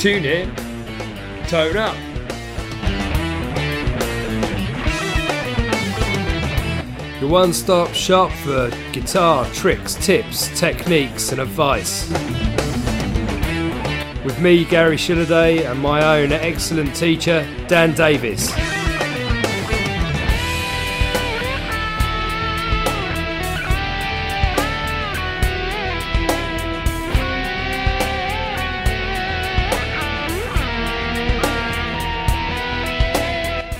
Tune in, tone up. Your one-stop shop for guitar tricks, tips, techniques and advice. With me, Gary Shilliday, and my own excellent teacher, Dan Davis.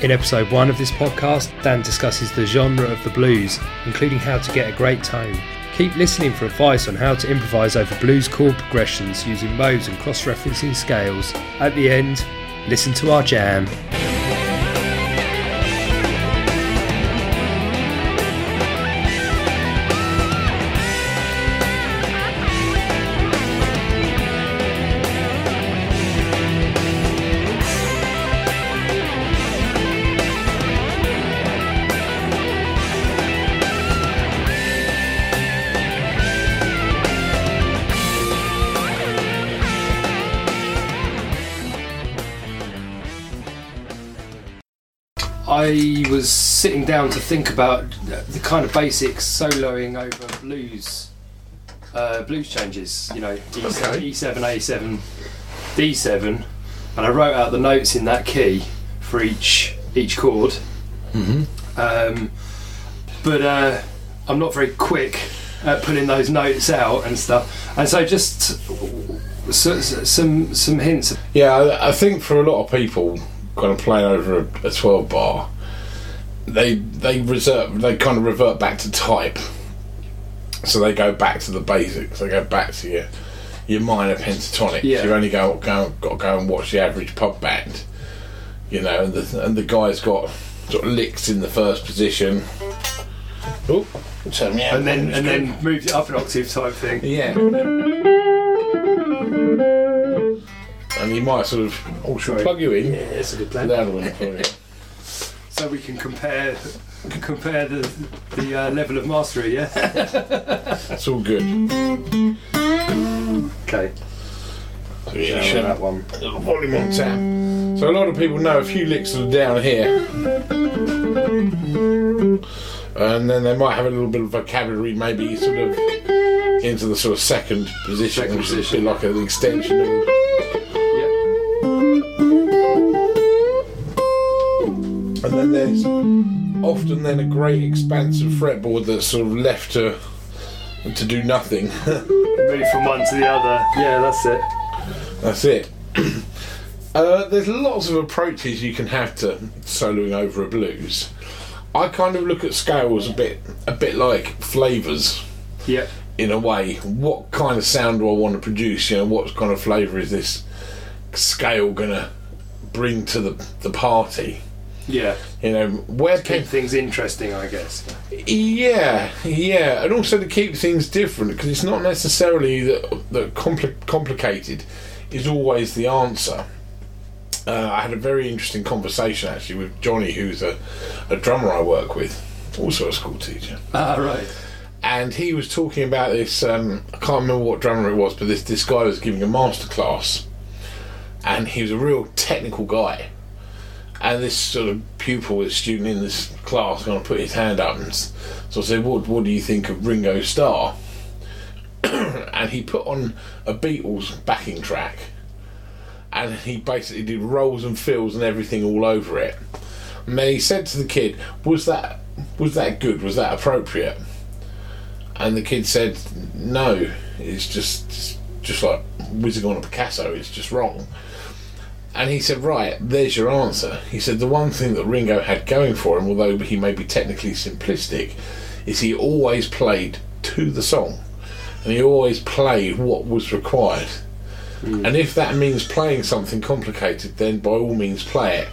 In episode 1 of this podcast, Dan discusses the genre of the blues, including how to get a great tone. Keep listening for advice on how to improvise over blues chord progressions using modes and cross-referencing scales. At the end, listen to our jam. I was sitting down to think about the kind of basics soloing over blues changes, you know, E7, A7, D7, and I wrote out the notes in that key for each chord. Mm-hmm. But I'm not very quick at pulling those notes out and stuff, and so just some hints. Yeah, I think for a lot of people, kind of playing over a 12 bar, they revert back to type, so they go back to the basics. They go back to your minor pentatonics. Yeah. You only got to go and watch the average pub band, you know, and the guy's got sort of licks in the first position. Oh, turn me out. And then moves it up an octave type thing. Yeah. And you might sort of plug you in. Yeah, that's a good plan. So we can compare the level of mastery. Yeah, that's all good. Okay. So yeah, that one. Volume on tap. So a lot of people know a few licks that are down here, and then they might have a little bit of vocabulary, maybe sort of into the sort of second position, which is a bit like an extension of. And then there's often then a great expansive fretboard that's sort of left to do nothing. Move from one to the other. Yeah, that's it. There's lots of approaches you can have to soloing over a blues. I kind of look at scales a bit like flavours. Yeah. In a way, what kind of sound do I want to produce? You know, what kind of flavour is this scale gonna bring to the party? Yeah, you know, where to keep things interesting, I guess. Yeah, and also to keep things different, because it's not necessarily that complicated is always the answer. I had a very interesting conversation actually with Johnny, who's a drummer I work with, also a school teacher. Right. And he was talking about this. I can't remember what drummer it was, but this guy was giving a masterclass, and he was a real technical guy. And this sort of pupil, this student in this class, going to put his hand up and sort of say, what do you think of Ringo Starr? And he put on a Beatles backing track, and he basically did rolls and fills and everything all over it. And then he said to the kid, was that good? Was that appropriate? And the kid said, no, it's just like whizzing on a Picasso, it's just wrong. And he said, right, there's your answer. He said, the one thing that Ringo had going for him, although he may be technically simplistic, is he always played to the song. And he always played what was required. Mm. And if that means playing something complicated, then by all means play it.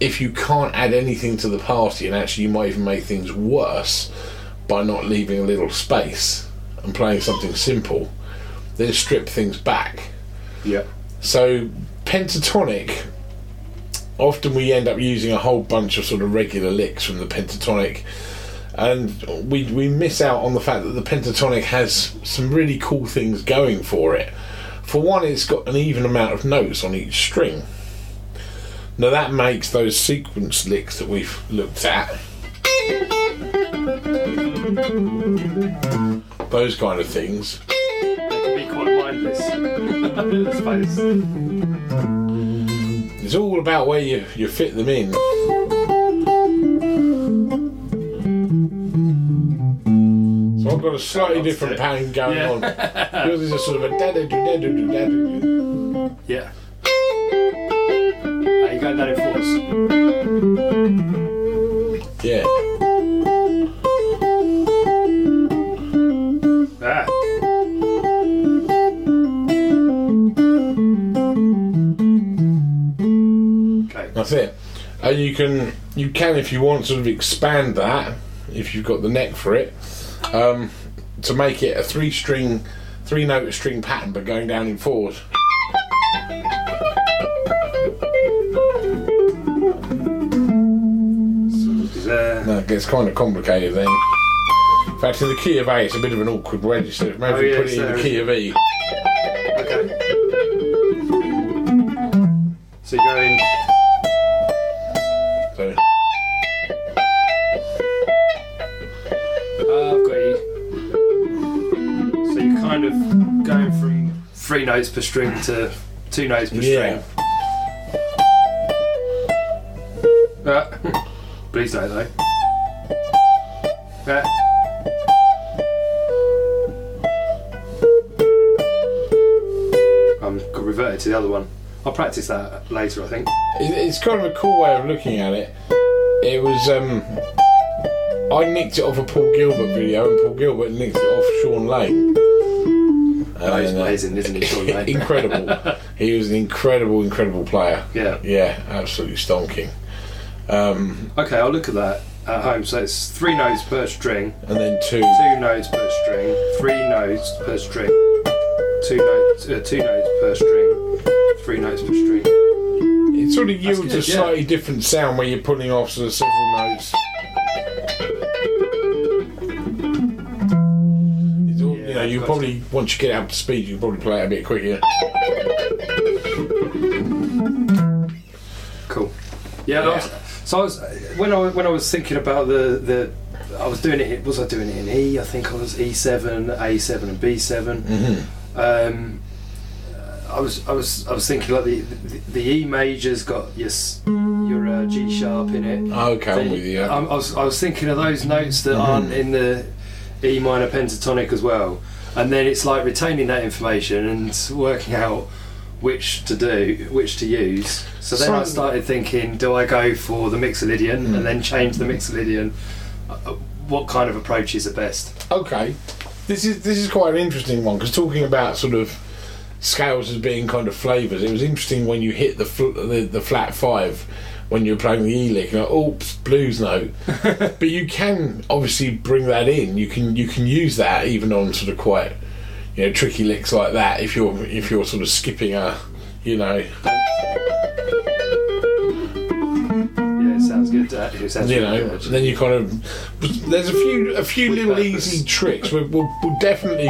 If you can't add anything to the party, and actually you might even make things worse by not leaving a little space and playing something simple, then strip things back. Yeah. So pentatonic, often we end up using a whole bunch of sort of regular licks from the pentatonic, and we miss out on the fact that the pentatonic has some really cool things going for it. For one, it's got an even amount of notes on each string. Now that makes those sequence licks that we've looked at, those kind of things. It can be quite mindless. Space. It's all about where you fit them in. So I've got a slightly different pattern going on. Yours is a sort of a da da do da do do da do. Yeah. Are you going down in fours? Yeah. Ah. Okay. That's it. You can if you want sort of expand that, if you've got the neck for it, to make it a three note string pattern but going down in fours. No, it gets kind of complicated then. In fact, in the key of A, it's a bit of an awkward register. Maybe put it in the key of E. Okay. So you go in. So. I've got E. So you're kind of going from three notes per string to two notes per string. Please don't though. Yeah. I'm reverted to the other one. I'll practice that later, I think. It's kind of a cool way of looking at it. It was I nicked it off a Paul Gilbert video, and Paul Gilbert nicked it off Sean Lane. He's amazing, isn't he, Sean Lane? Incredible. He was an incredible, incredible player. Yeah. Yeah, absolutely stonking. Okay, I'll look at that at home. So it's three notes per string, and then two notes per string, three notes per string, two notes per string, three notes per string. It sort of yields a slightly different sound where you're pulling off sort of several notes. It's all, you probably once you get up to speed, you probably play it a bit quicker. Cool. Yeah. So when I was thinking about the I was doing it in E, I think I was E7, A7 and B7. Mm-hmm. I was thinking like the E major's got your G sharp in it. Okay, I'm with you. I was thinking of those notes that aren't in the E minor pentatonic as well, and then it's like retaining that information and working out which to use. So then I started thinking, do I go for the Mixolydian and then change the Mixolydian? What kind of approach is the best? Okay, this is quite an interesting one, because talking about sort of scales as being kind of flavours, it was interesting when you hit the flat five when you were playing the E lick, and oops, blues note. But you can obviously bring that in. You can use that even on sort of quite, you know, tricky licks like that, if you're sort of skipping a, you know. Yeah, it sounds good. It sounds good. Then you kind of, there's a few little purpose. Easy tricks. We'll definitely.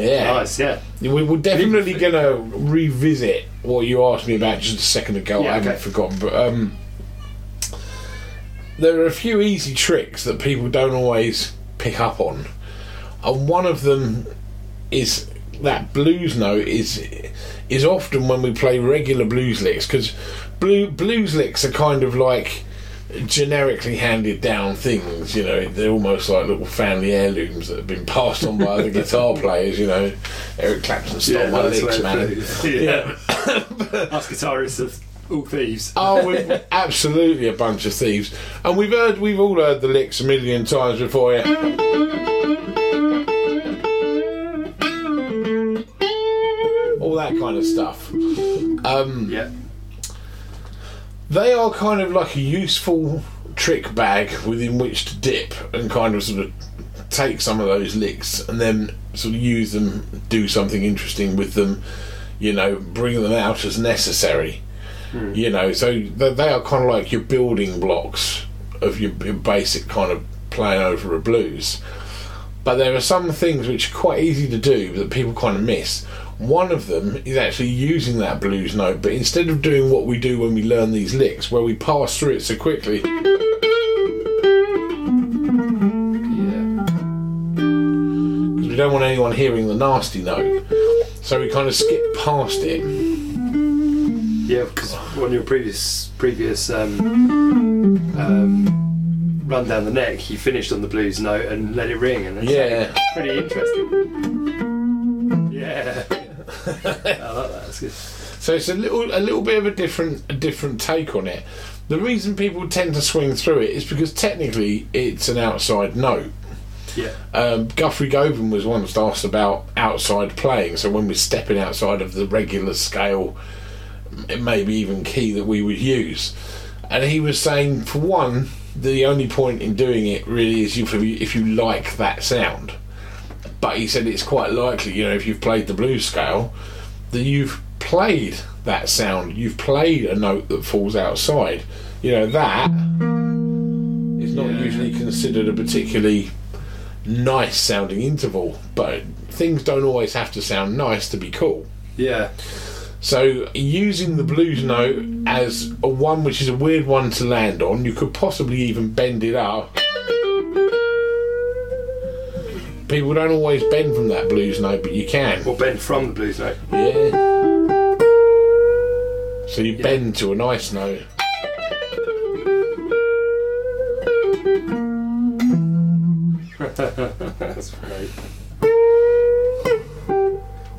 Yeah. Nice. Yeah. We're definitely gonna revisit what you asked me about just a second ago. Yeah, I haven't forgotten, but there are a few easy tricks that people don't always pick up on, and one of them is that blues note is often when we play regular blues licks, because blues licks are kind of like generically handed down things, you know, they're almost like little family heirlooms that have been passed on by other guitar players, you know. Eric Clapton stole my licks, man. Us guitarists have all thieves. Oh, we're absolutely a bunch of thieves, and we've all heard the licks a million times before. Yeah. All that kind of stuff. They are kind of like a useful trick bag within which to dip and kind of sort of take some of those licks and then sort of use them, do something interesting with them, you know, bring them out as necessary. You know, so they are kind of like your building blocks of your basic kind of play over a blues. But there are some things which are quite easy to do that people kind of miss. One of them is actually using that blues note, but instead of doing what we do when we learn these licks, where we pass through it so quickly. Because we don't want anyone hearing the nasty note. So we kind of skip past it. Yeah, because on your previous Run Down the Neck, you finished on the blues note and let it ring, and it's pretty interesting. Yeah, I like that. That's good. So it's a little bit of a different take on it. The reason people tend to swing through it is because technically it's an outside note. Yeah. Guthrie Govan was once asked about outside playing, so when we're stepping outside of the regular scale, maybe even key that we would use, and he was saying, for one, the only point in doing it really is if you like that sound. But he said it's quite likely, if you've played the blues scale, that you've played that sound. You've played a note that falls outside. That is not usually considered a particularly nice sounding interval, but things don't always have to sound nice to be cool. Yeah. So using the blues note as a one which is a weird one to land on, you could possibly even bend it up. People don't always bend from that blues note, but you can. Or bend from the blues note. Yeah. So you bend to a nice note. That's great.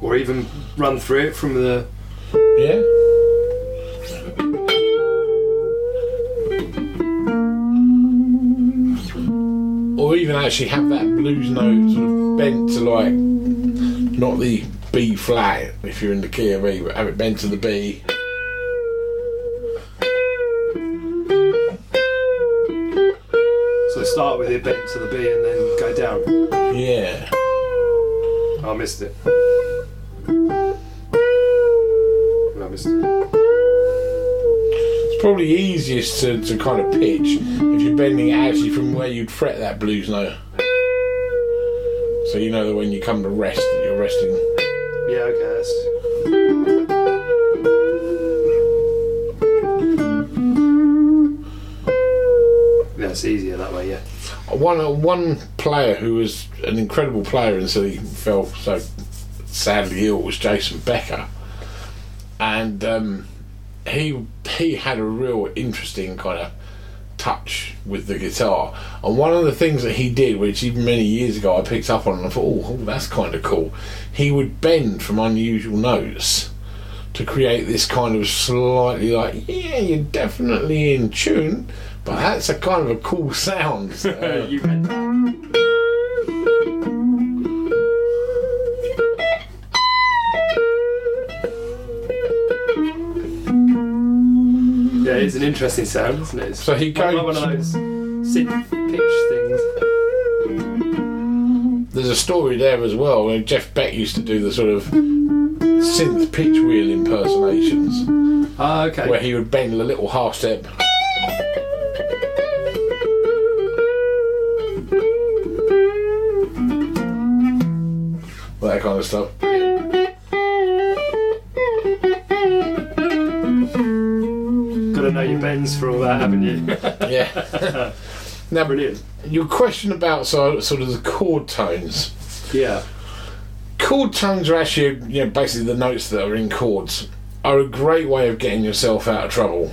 Or even run through it from the... Yeah. Or even actually have that blues note sort of bent to, like, not the B flat if you're in the key of E, but have it bent to the B. So start with it bent to the B and then go down. Yeah. Oh, I missed it. It's probably easiest to kind of pitch if you're bending it actually from where you'd fret that blues note. So you know that when you come to rest, you're resting. Yeah, okay, that's easier that way, yeah. One player who was an incredible player until he fell so sadly ill was Jason Becker. And he had a real interesting kind of touch with the guitar. And one of the things that he did, which even many years ago I picked up on and I thought, oh, that's kind of cool. He would bend from unusual notes to create this kind of slightly like, yeah, you're definitely in tune, but that's a kind of a cool sound. You bend that. Yeah, it's an interesting sound, isn't it? It's so he goes one of those synth pitch things. There's a story there as well where Jeff Beck used to do the sort of synth pitch wheel impersonations. Ah, okay. Where he would bend a little half step. That kind of stuff. Know your bends for all that, haven't you? Yeah. Now, brilliant. Your question about sort of the chord tones. Yeah. Chord tones are actually, basically the notes that are in chords, are a great way of getting yourself out of trouble.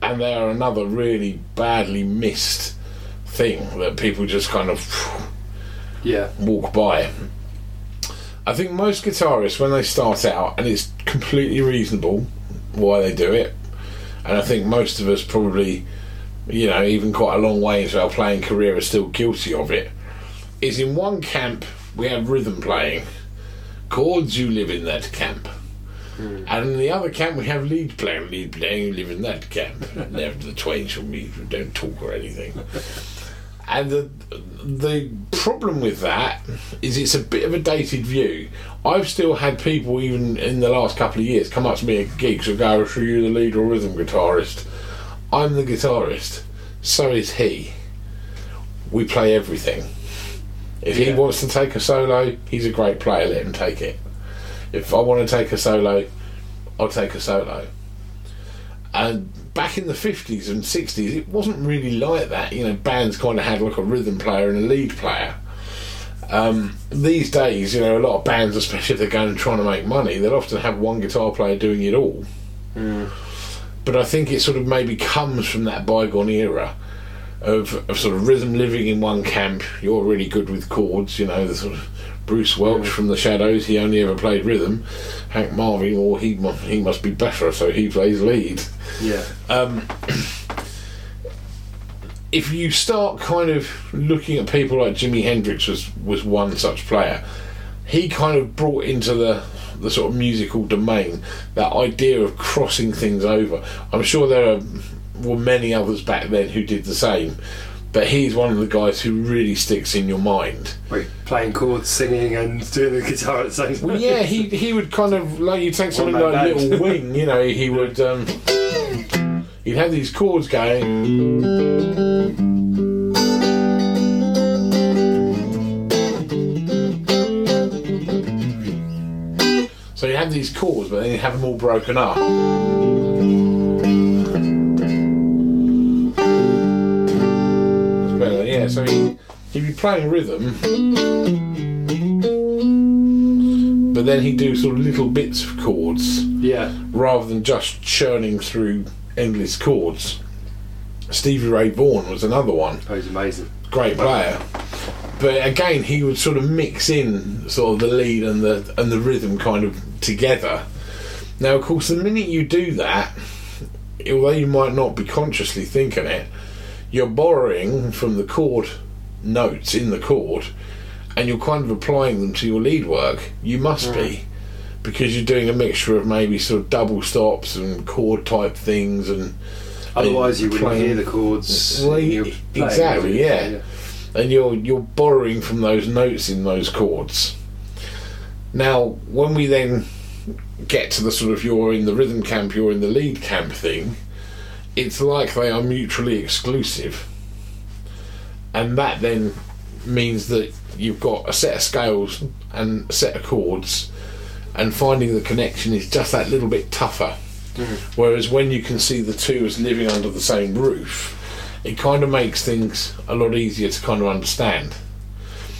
And they are another really badly missed thing that people just kind of walk by. I think most guitarists, when they start out, and it's completely reasonable why they do it, and I think most of us probably, even quite a long way into our playing career are still guilty of it, is in one camp we have rhythm playing. Chords, you live in that camp. Mm. And in the other camp we have lead playing. Lead playing, you live in that camp. Never the twain shall meet, don't talk or anything. And the problem with that is it's a bit of a dated view. I've still had people, even in the last couple of years, come up to me at gigs and go, "Are you the lead or rhythm guitarist?" I'm the guitarist. So is he. we play everything. If he wants to take a solo, he's a great player, let him take it. If I want to take a solo, I'll take a solo. And back in the 50s and 60s, it wasn't really like that. You know, bands kind of had like a rhythm player and a lead player. These days, you know, a lot of bands, especially if they're going and trying to make money, they'll often have one guitar player doing it all. Mm. But I think it sort of maybe comes from that bygone era of sort of rhythm living in one camp. You're really good with chords, you know, the sort of Bruce Welch from The Shadows, he only ever played rhythm. Hank Marvin, or he must be better, so he plays lead. Yeah. If you start kind of looking at people like Jimi Hendrix was one such player, he kind of brought into the sort of musical domain that idea of crossing things over. I'm sure there were many others back then who did the same, but he's one of the guys who really sticks in your mind. Wait, playing chords, singing and doing the guitar at the same time. Well, yeah, he would kind of, like, you take something like band. Little Wing, you know, he would he'd have these chords going, so you have these chords, but then you have them all broken up. That's better, yeah. So he'd be playing rhythm, but then he'd do sort of little bits of chords, yeah, rather than just churning through endless chords. Stevie Ray Vaughan was another one. Oh, he's amazing. Great player. But again, he would sort of mix in sort of the lead and the rhythm kind of together. Now, of course, the minute you do that, although you might not be consciously thinking it, you're borrowing from the chord notes in the chord, and you're kind of applying them to your lead work. You must be, because you're doing a mixture of maybe sort of double stops and chord type things, and otherwise you wouldn't hear the chords. Well, exactly, yeah. And you're borrowing from those notes in those chords. Now, when we then get to the sort of you're in the rhythm camp, you're in the lead camp thing, it's like they are mutually exclusive. And that then means that you've got a set of scales and a set of chords, and finding the connection is just that little bit tougher. Mm-hmm. Whereas when you can see the two as living under the same roof, it kind of makes things a lot easier to kind of understand.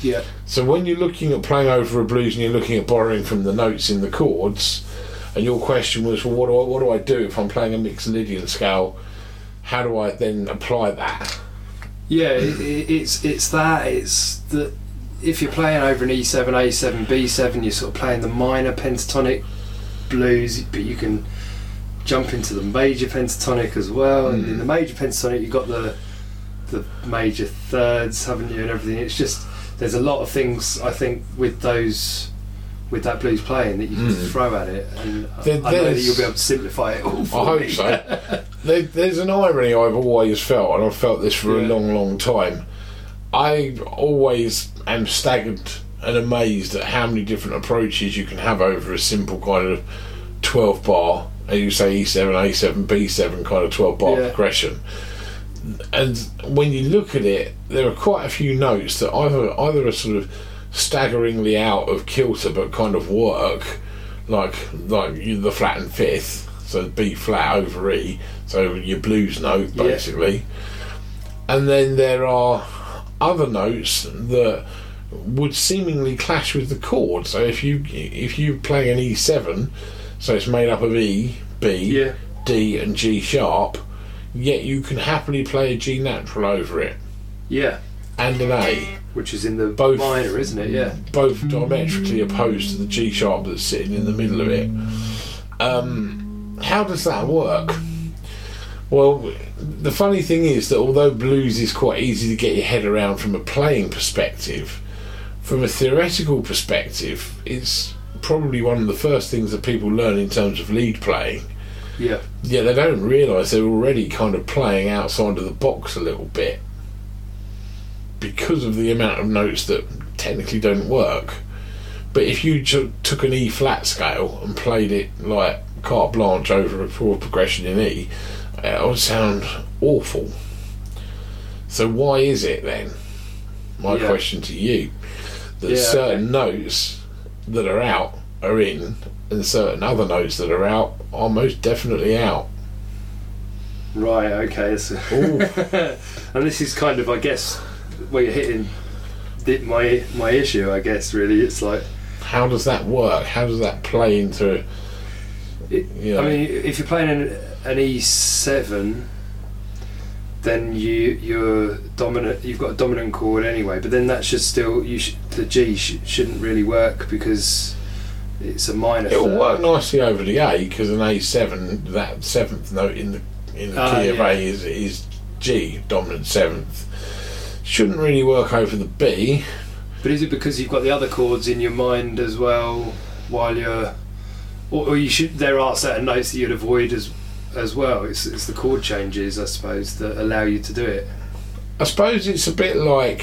Yeah. So when you're looking at playing over a blues and you're looking at borrowing from the notes in the chords, and your question was, well, what do I do if I'm playing a mixolydian scale? How do I then apply that? Yeah, it's that if you're playing over an E7, A7, B7, you're sort of playing the minor pentatonic blues, but you can jump into the major pentatonic as well, and in the major pentatonic you've got the major thirds, haven't you, and everything. It's just, there's a lot of things I think with that blues playing that you can throw at it, and I know that you'll be able to simplify it all for me. I hope so. There's an irony I've always felt, and I've felt this for a long time. I always am staggered and amazed at how many different approaches you can have over a simple kind of 12 bar, as you say, E7, A7, B7 kind of 12 bar progression. And when you look at it, there are quite a few notes that either are sort of staggeringly out of kilter but kind of work, like the flattened fifth, so B flat over E, so your blues note basically. And then there are other notes that would seemingly clash with the chord. So if you play an E7, so it's made up of E, B, D and G sharp, yet you can happily play a G natural over it. Yeah. And an A. Which is in the minor, isn't it? Yeah. Both diametrically opposed to the G sharp that's sitting in the middle of it. How does that work? Well, the funny thing is that although blues is quite easy to get your head around from a playing perspective, from a theoretical perspective, it's probably one of the first things that people learn in terms of lead playing. Yeah, they don't realise they're already kind of playing outside of the box a little bit because of the amount of notes that technically don't work. But if you took an E flat scale and played it like carte blanche over a fourth progression in E, it would sound awful. So why is it then? my question to you, that certain notes that are out are in, and certain other notes that are out are most definitely out. Right, okay. So and this is kind of, I guess, where you're hitting my issue, I guess, really. It's like, how does that work? How does that play into it, you know? I mean, if you're playing an E7, then you're dominant. You've got a dominant chord anyway, but then that should still the G shouldn't really work because it's a minor. It'll work nicely over the A, because an A7, that seventh note in the key of A is G, dominant seventh. Shouldn't really work over the B. But is it because you've got the other chords in your mind as well while you're, or you should? There are certain notes that you'd avoid as well. It's the chord changes, I suppose, that allow you to do it. I suppose it's a bit like,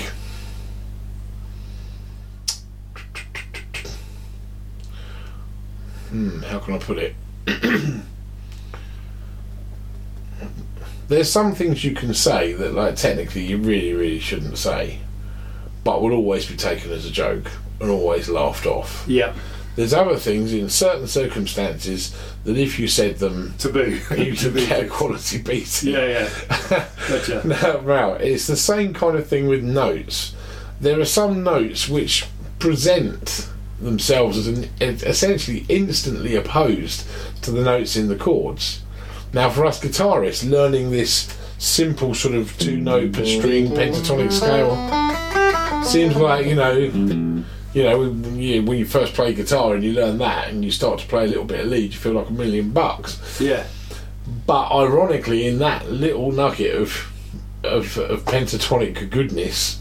how can I put it? There's some things you can say that, like, technically you really, really shouldn't say, but will always be taken as a joke and always laughed off. Yeah. There's other things in certain circumstances that if you said them, taboo, you could get a quality beat. Yeah. Gotcha. Now, it's the same kind of thing with notes. There are some notes which present themselves as essentially instantly opposed to the notes in the chords. Now, for us guitarists, learning this simple sort of two-note per string pentatonic scale seems like, you know, when you first play guitar and you learn that and you start to play a little bit of lead, you feel like $1,000,000. Yeah. But ironically, in that little nugget of pentatonic goodness,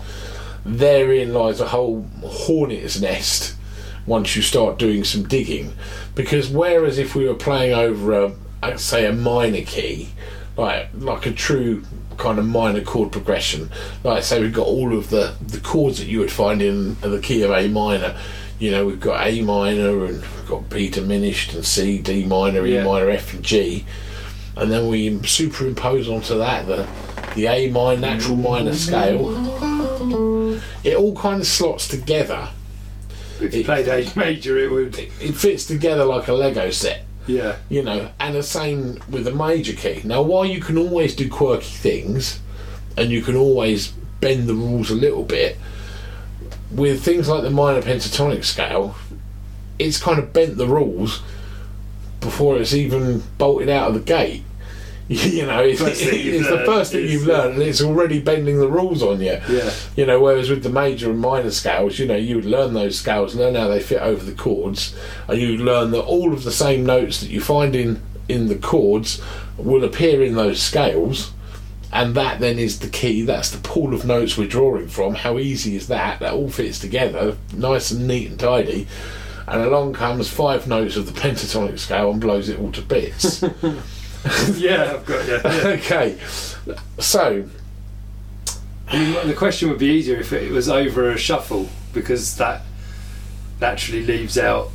therein lies a whole hornet's nest once you start doing some digging. Because whereas if we were playing over I'd say a minor key, like a true kind of minor chord progression, like say we've got all of the chords that you would find in the key of A minor. You know, we've got A minor and we've got B diminished and C, D minor, E minor, F and G, and then we superimpose onto that the A minor, natural minor scale. It all kind of slots together. If you played A major, it fits together like a Lego set. Yeah, you know, and the same with a major key. Now, while you can always do quirky things, and you can always bend the rules a little bit, with things like the minor pentatonic scale, it's kind of bent the rules before it's even bolted out of the gate. You know, it's the first thing you've learned, and it's already bending the rules on you. Yeah. You know, whereas with the major and minor scales, you know, you would learn those scales, learn how they fit over the chords, and you would learn that all of the same notes that you find in the chords will appear in those scales, and that then is the key. That's the pool of notes we're drawing from. How easy is that? That all fits together, nice and neat and tidy. And along comes five notes of the pentatonic scale and blows it all to bits. Yeah, I've got you. Yeah. Okay, so I mean, the question would be easier if it was over a shuffle, because that naturally leaves out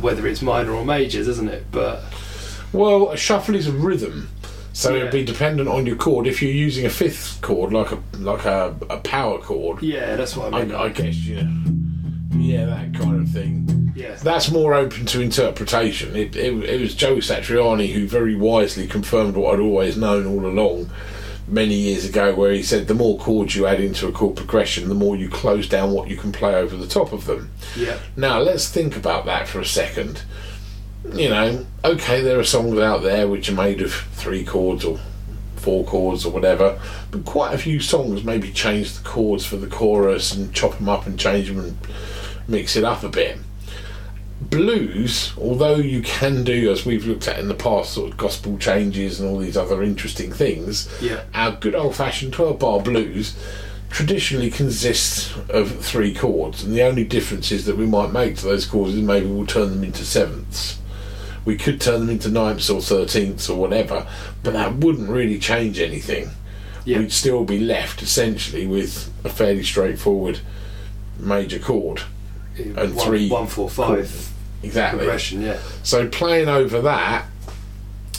whether it's minor or major, doesn't it? But well, a shuffle is a rhythm, so it'd be dependent on your chord. If you're using a fifth chord, like a power chord, yeah, that's what I mean. I guess, yeah, that kind of thing. Yeah. That's more open to interpretation. It was Joe Satriani who very wisely confirmed what I'd always known all along many years ago, where he said the more chords you add into a chord progression, the more you close down what you can play over the top of them. Yeah. Now, let's think about that for a second. You know, okay, there are songs out there which are made of three chords or four chords or whatever, but quite a few songs maybe change the chords for the chorus and chop them up and change them and mix it up a bit. Blues, although you can do, as we've looked at in the past, sort of gospel changes and all these other interesting things, our good old-fashioned 12-bar blues traditionally consists of three chords, and the only differences that we might make to those chords is maybe we'll turn them into sevenths. We could turn them into ninths or 13ths or whatever, but that wouldn't really change anything. Yeah. We'd still be left, essentially, with a fairly straightforward major chord. And one, 3 1 4 5 exactly progression, so playing over that,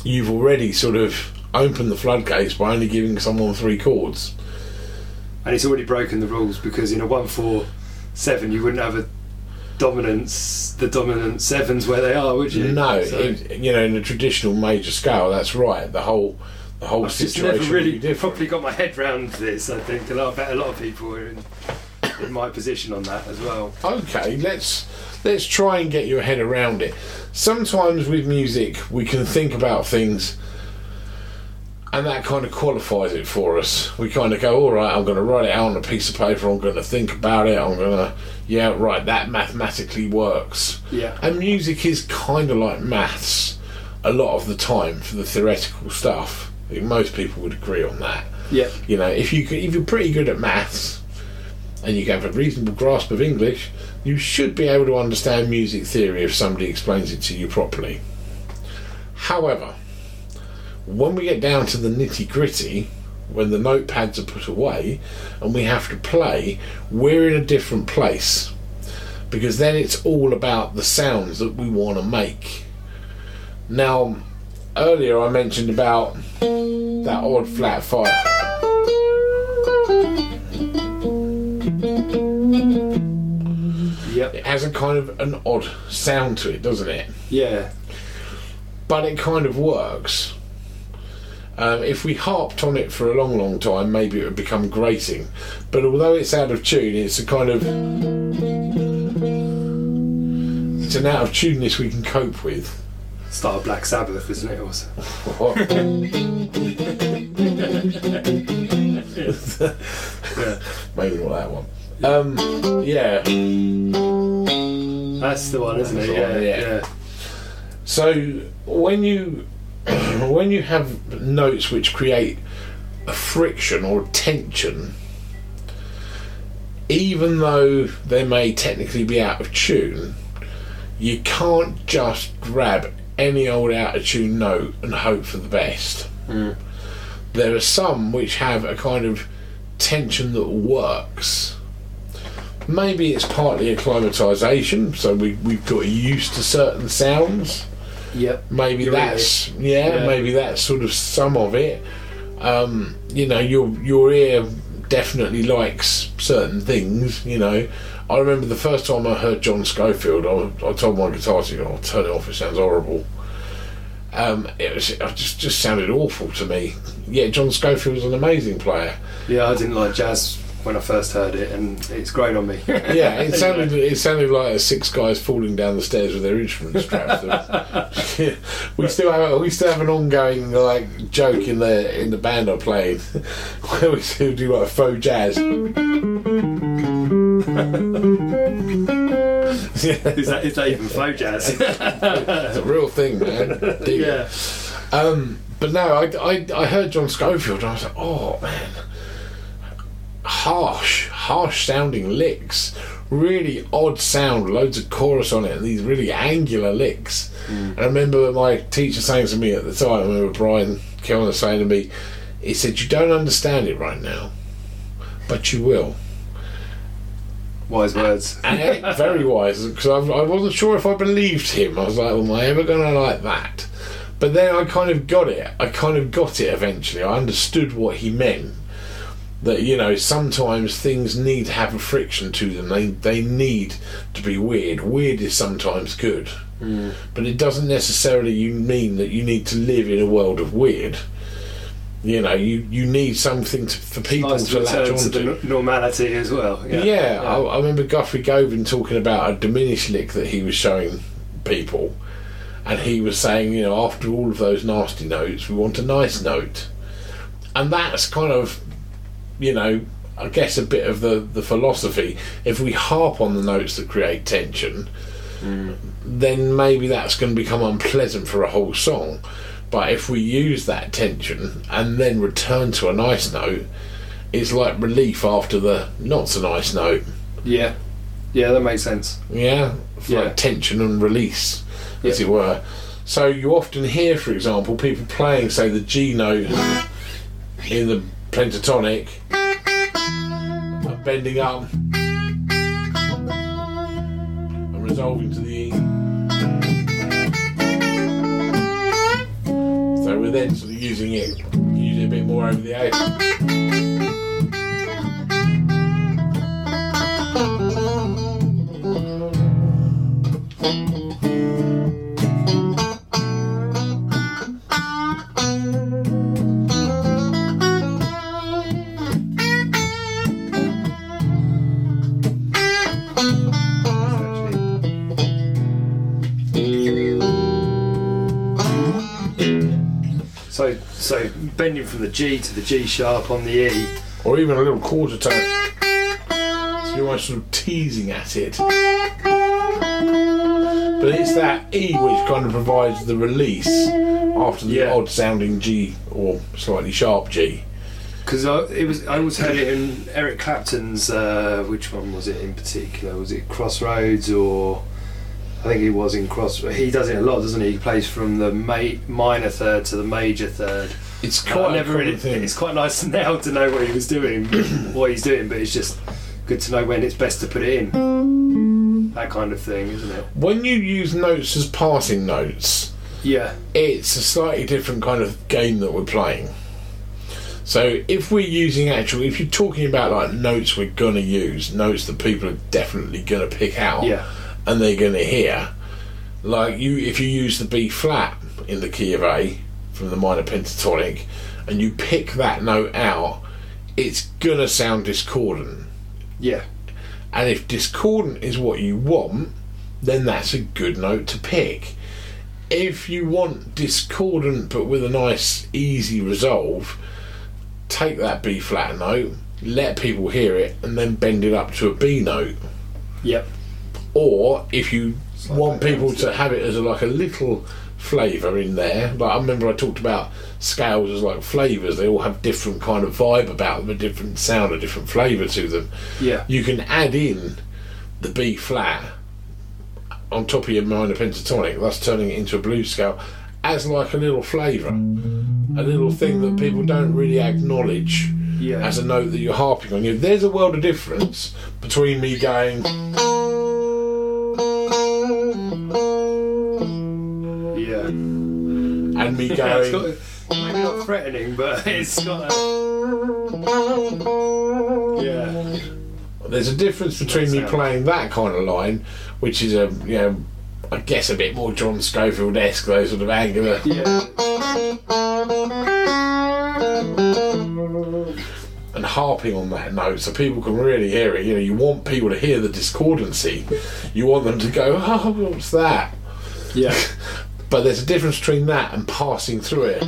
you've already sort of opened the floodgates by only giving someone three chords. and he's already broken the rules, because in a 1-4-7 you wouldn't have a dominance, the dominant sevens where they are, would you? No, so, you know, in a traditional major scale, that's right. The whole I've situation. I've never really properly got my head round this. I think a lot of people are in my position on that as well. Okay, let's try and get your head around it. Sometimes with music, we can think about things, and that kind of qualifies it for us. We kind of go, all right, I'm going to write it out on a piece of paper, I'm going to think about it, I'm going to, yeah, right, that mathematically works. Yeah. And music is kind of like maths a lot of the time for the theoretical stuff. I think most people would agree on that. Yeah. You know, if you're pretty good at maths and you have a reasonable grasp of English, you should be able to understand music theory if somebody explains it to you properly. However, when we get down to the nitty-gritty, when the notepads are put away and we have to play, we're in a different place, because then it's all about the sounds that we want to make. Now, earlier I mentioned about that odd flat five. Yep. It has a kind of an odd sound to it, doesn't it? Yeah. But it kind of works. If we harped on it for a long, long time, maybe it would become grating. But although it's out of tune, it's an out of tuneness we can cope with. Start of Black Sabbath, isn't it? Also, yeah. Maybe not that one. Yeah, that's the one, isn't it? Yeah. So when you have notes which create a friction or a tension, even though they may technically be out of tune, you can't just grab any old out of tune note and hope for the best. Mm. There are some which have a kind of tension that works. Maybe it's partly acclimatisation, so we've got used to certain sounds. Yep. Maybe that's sort of some of it. You know, your ear definitely likes certain things. You know, I remember the first time I heard John Scofield, I told my guitar teacher, "I'll turn it off. It sounds horrible." It just sounded awful to me. Yeah, John Scofield was an amazing player. Yeah, I didn't like jazz when I first heard it, and it's grown on me. Yeah, it sounded like six guys falling down the stairs with their instruments strapped. Yeah, we still have an ongoing like joke in the band I played where we still do like faux jazz. Is that even faux jazz? It's a real thing, man. Yeah. But no, I heard John Scofield and I was like, oh man, harsh sounding licks, really odd sound, loads of chorus on it, and these really angular licks. Mm. And I remember my teacher saying to me at the time, I remember Brian Kellner saying to me, he said, "You don't understand it right now, but you will." Wise words. And very wise, because I wasn't sure if I believed him. I was like, well, am I ever going to like that? But then I kind of got it. Eventually. I understood what he meant. That, you know, sometimes things need to have a friction to them. They need to be weird. Weird is sometimes good. Mm. But it doesn't necessarily mean that you need to live in a world of weird. You know, you need something for people to latch onto. The normality as well. Yeah, yeah. I remember Guthrie Govan talking about a diminished lick that he was showing people, and he was saying, you know, after all of those nasty notes, we want a nice note, and that's kind of, you know, I guess a bit of the philosophy. If we harp on the notes that create tension, then maybe that's going to become unpleasant for a whole song. But if we use that tension and then return to a nice note, it's like relief after the not so nice note. Yeah. Yeah, that makes sense. Yeah. It's like tension and release, as it were. So you often hear, for example, people playing, say, the G note in the pentatonic and bending up and resolving to the E. So we're then sort of using it a bit more over the A. So bending from the G to the G sharp on the E. Or even a little quarter tone. So you're almost sort of teasing at it. But it's that E which kind of provides the release after the odd sounding G or slightly sharp G. Because I always heard it in Eric Clapton's, which one was it in particular? Was it Crossroads or... I think he was in Crossroads. He does it a lot, doesn't he? He plays from the minor third to the major third. It's quite thing. It's quite nice now to know what he was doing, what he's doing, but it's just good to know when it's best to put it in. That kind of thing, isn't it? When you use notes as passing notes, yeah, it's a slightly different kind of game that we're playing. So if we're using if you're talking about like notes we're gonna use, notes that people are definitely gonna pick out. Yeah. And they're going to hear, like if you use the B flat in the key of A from the minor pentatonic and you pick that note out, it's going to sound discordant. Yeah. And if discordant is what you want, then that's a good note to pick. If you want discordant but with a nice easy resolve, take that B flat note, let people hear it and then bend it up to a B note. Yep. Or if you want people to have it as a little flavour in there, like I remember I talked about scales as like flavours, they all have different kind of vibe about them, a different sound, a different flavour to them. Yeah. You can add in the B flat on top of your minor pentatonic, thus turning it into a blues scale, as like a little flavour, a little thing that people don't really acknowledge as a note that you're harping on. There's a world of difference between me going... and me going... maybe not threatening, but it's got a... Yeah. There's a difference between me playing that kind of line, which is I guess a bit more John Scofield-esque, those sort of angular... Yeah. And harping on that note so people can really hear it. You want people to hear the discordancy. You want them to go, oh, what's that? Yeah. But there's a difference between that and passing through it.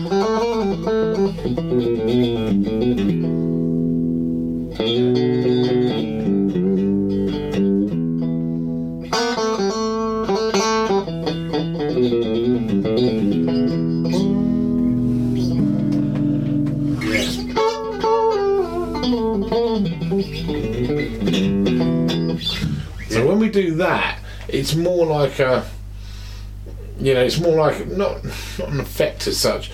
So when we do that, it's more like a... it's more like not an effect as such,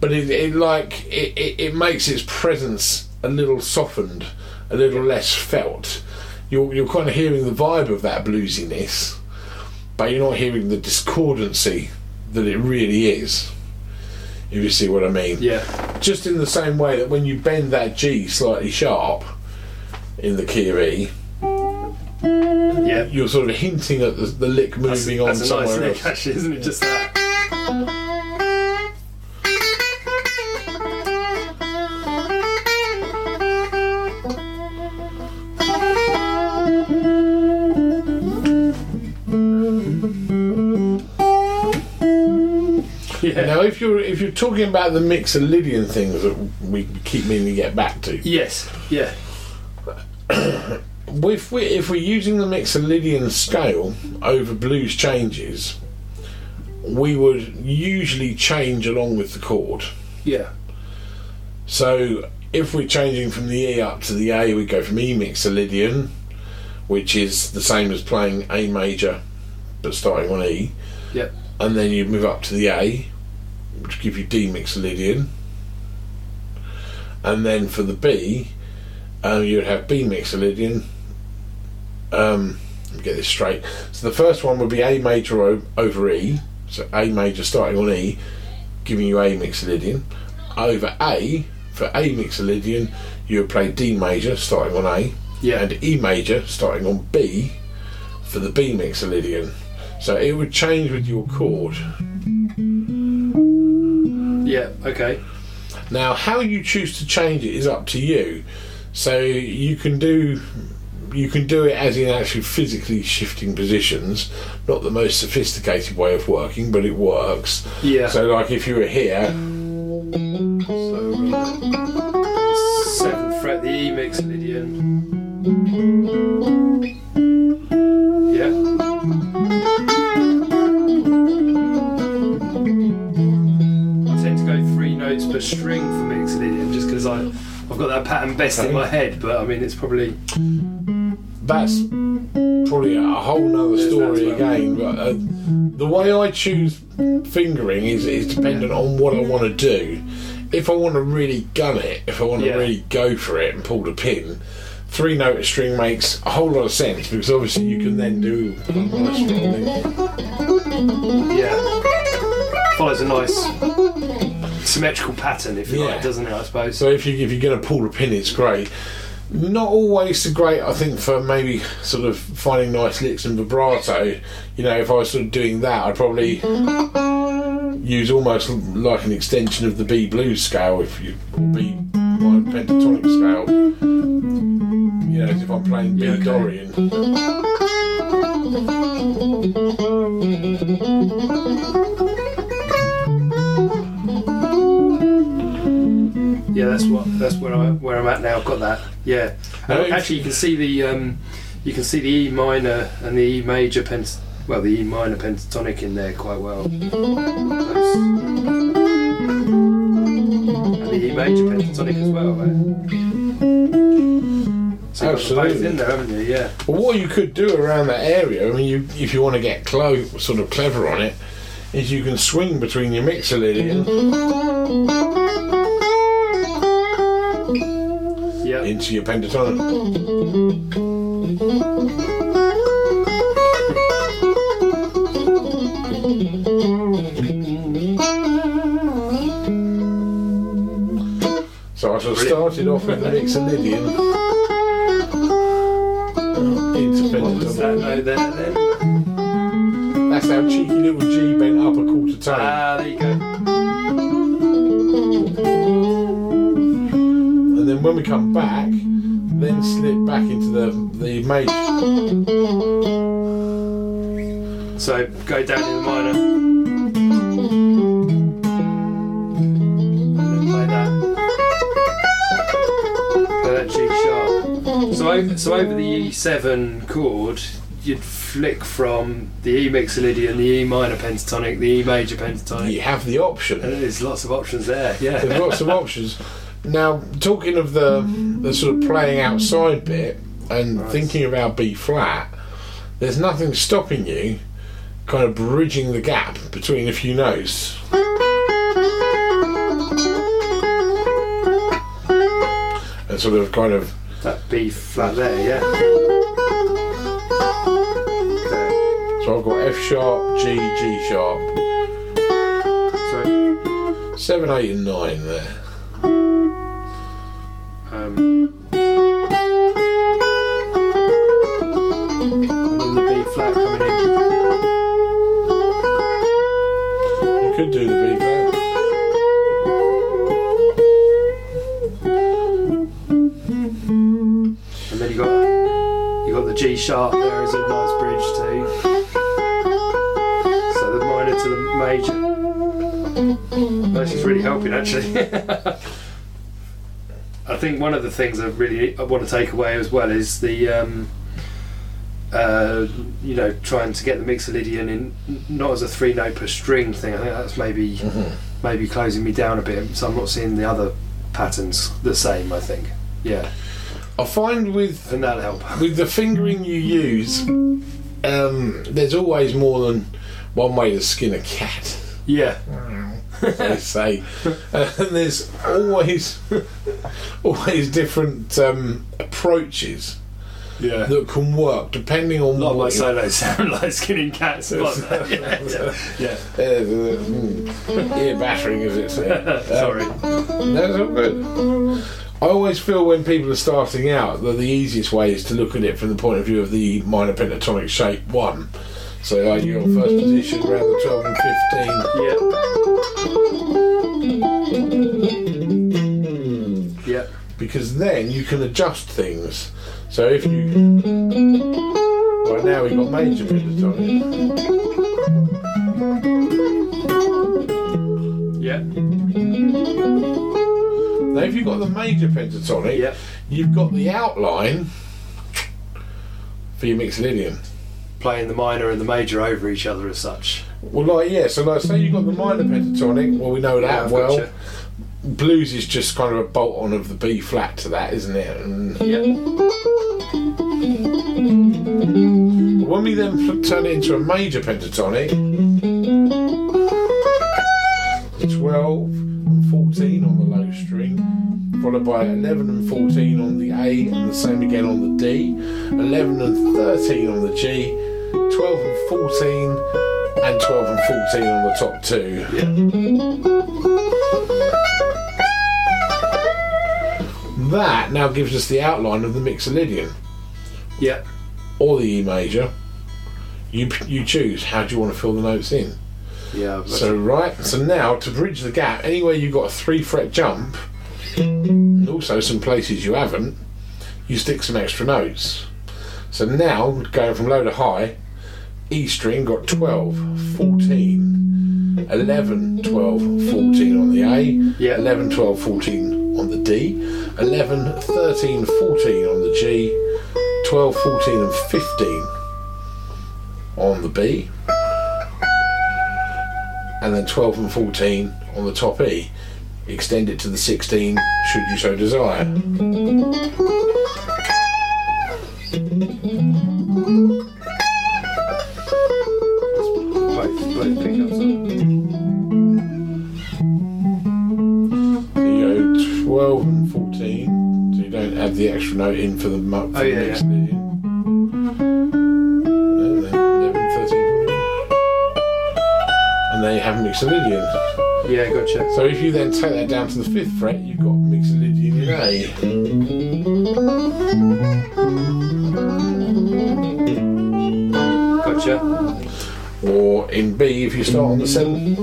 but it makes its presence a little softened, a little less felt. You're kind of hearing the vibe of that bluesiness, but you're not hearing the discordancy that it really is. If you see what I mean? Yeah. Just in the same way that when you bend that G slightly sharp in the key of E. Yeah, you're sort of hinting at the lick moving on that's somewhere nice else. Lick, actually, isn't it? Just that. Yeah. Now, if you're talking about the Mixolydian things that we keep meaning to get back to. Yes. Yeah. If we're using the Mixolydian scale over blues changes, we would usually change along with the chord. Yeah. So if we're changing from the E up to the A, we go from E Mixolydian, which is the same as playing A major but starting on E. Yep. And then you move up to the A, which gives you D Mixolydian. And then for the B, you'd have B Mixolydian. Let me get this straight. So the first one would be A major over E, so A major starting on E, giving you A Mixolydian. Over A, for A Mixolydian, you would play D major starting on A, and E major starting on B for the B Mixolydian. So it would change with your chord. Yeah, okay. Now, how you choose to change it is up to you. So you can do it as in actually physically shifting positions. Not the most sophisticated way of working, but it works. Yeah. So like if you were here, 7th fret, the E makes an Lydian. Yeah. I tend to go three notes per string for mixed Lydian just because I've got that pattern best in my head, but I mean, it's probably. That's probably a whole nother story again, but the way I choose fingering is dependent on what I want to do. If I want to really gun it, if I want to really go for it and pull the pin, three note string makes a whole lot of sense, because obviously you can then do a nice rolling. Yeah, follows a nice symmetrical pattern, if you like, doesn't it, I suppose. So if you're going to pull the pin, it's great. Not always the great, I think, for maybe sort of finding nice licks and vibrato. You know, if I was sort of doing that, I'd probably use almost like an extension of the B blues scale, or B minor pentatonic scale. You know, as if I'm playing B Dorian. Yeah, that's where I'm at now. I've got that. Yeah, actually, you can see the E minor and the E major the E minor pentatonic in there quite well. And the E major pentatonic as well. So you've got both in there, haven't you? Yeah. Well, what you could do around that area, I mean, if you want to get close, sort of clever on it, is you can swing between your mixer Lydian into your pentatonic. So I sort of started off with the mixolydian into pentatonic. That's our cheeky little G bent up a quarter tone. Ah, there you go. When we come back, then slip back into the major. So go down in the minor. And then play that. Play that G sharp. So over the E7 chord, you'd flick from the E mixolydian, the E minor pentatonic, the E major pentatonic. You have the option. And there's lots of options there, yeah. There's lots of options. Now, talking of the sort of playing outside bit and thinking about B flat, there's nothing stopping you kind of bridging the gap between a few notes. And sort of kind of. That B flat there, yeah. Okay. So I've got F sharp, G, G sharp. So 7, 8, and 9 there. And then the B flat coming in. You could do the B flat. And then you got the G sharp there as a nice bridge too. So the minor to the major. That's just really helping actually. I think one of the things I want to take away as well is the trying to get the mixolydian in, not as a three note per string thing. I think that's maybe closing me down a bit, so I'm not seeing the other patterns the same, I think. Yeah. I find and that'll help. With the fingering you use, there's always more than one way to skin a cat. Yeah. They say, and there's always different approaches that can work depending on. Not like solo sound like skinning cats, but ear battering, as it's said. Sorry, that's all good. I always feel when people are starting out that the easiest way is to look at it from the point of view of the minor pentatonic shape 1. So like you're in first position around the 12 and 15. Yeah. Yeah. Because then you can adjust things. So if you right now we've got major pentatonic. Yeah. Now if you've got the major pentatonic, yep, you've got the outline for your mixolydian, playing the minor and the major over each other as such. Well, like, yeah, so like say you've got the minor pentatonic, well, we know that, yeah, well, gotcha. Blues is just kind of a bolt on of the B flat to that, isn't it? And yeah. When we then turn it into a major pentatonic, 12 and 14 on the low string, followed by 11 and 14 on the A, and the same again on the D, 11 and 13 on the G, 12 and 14, and 12 and 14 on the top two. Yeah. That now gives us the outline of the mixolydian. Yep. Or the E major. You choose. How do you want to fill the notes in? Yeah. So right. So now to bridge the gap, anywhere you've got a 3-fret jump, and also some places you haven't, you stick some extra notes. So now going from low to high, E string got 12, 14, 11, 12, 14 on the A, yeah, 11, 12, 14 on the D, 11, 13, 14 on the G, 12, 14 and 15 on the B, and then 12 and 14 on the top E. Extend it to the 16 should you so desire. Both pickups on. You go 12 and 14. Add the extra note in for the month. Oh, yeah, the next, yeah. And then 11, 13, 14. And then you have mixolydian. Yeah, gotcha. So if you then take that down to the 5th fret, you've got mixolydian in A. Gotcha. Or in B if you start on the 7th.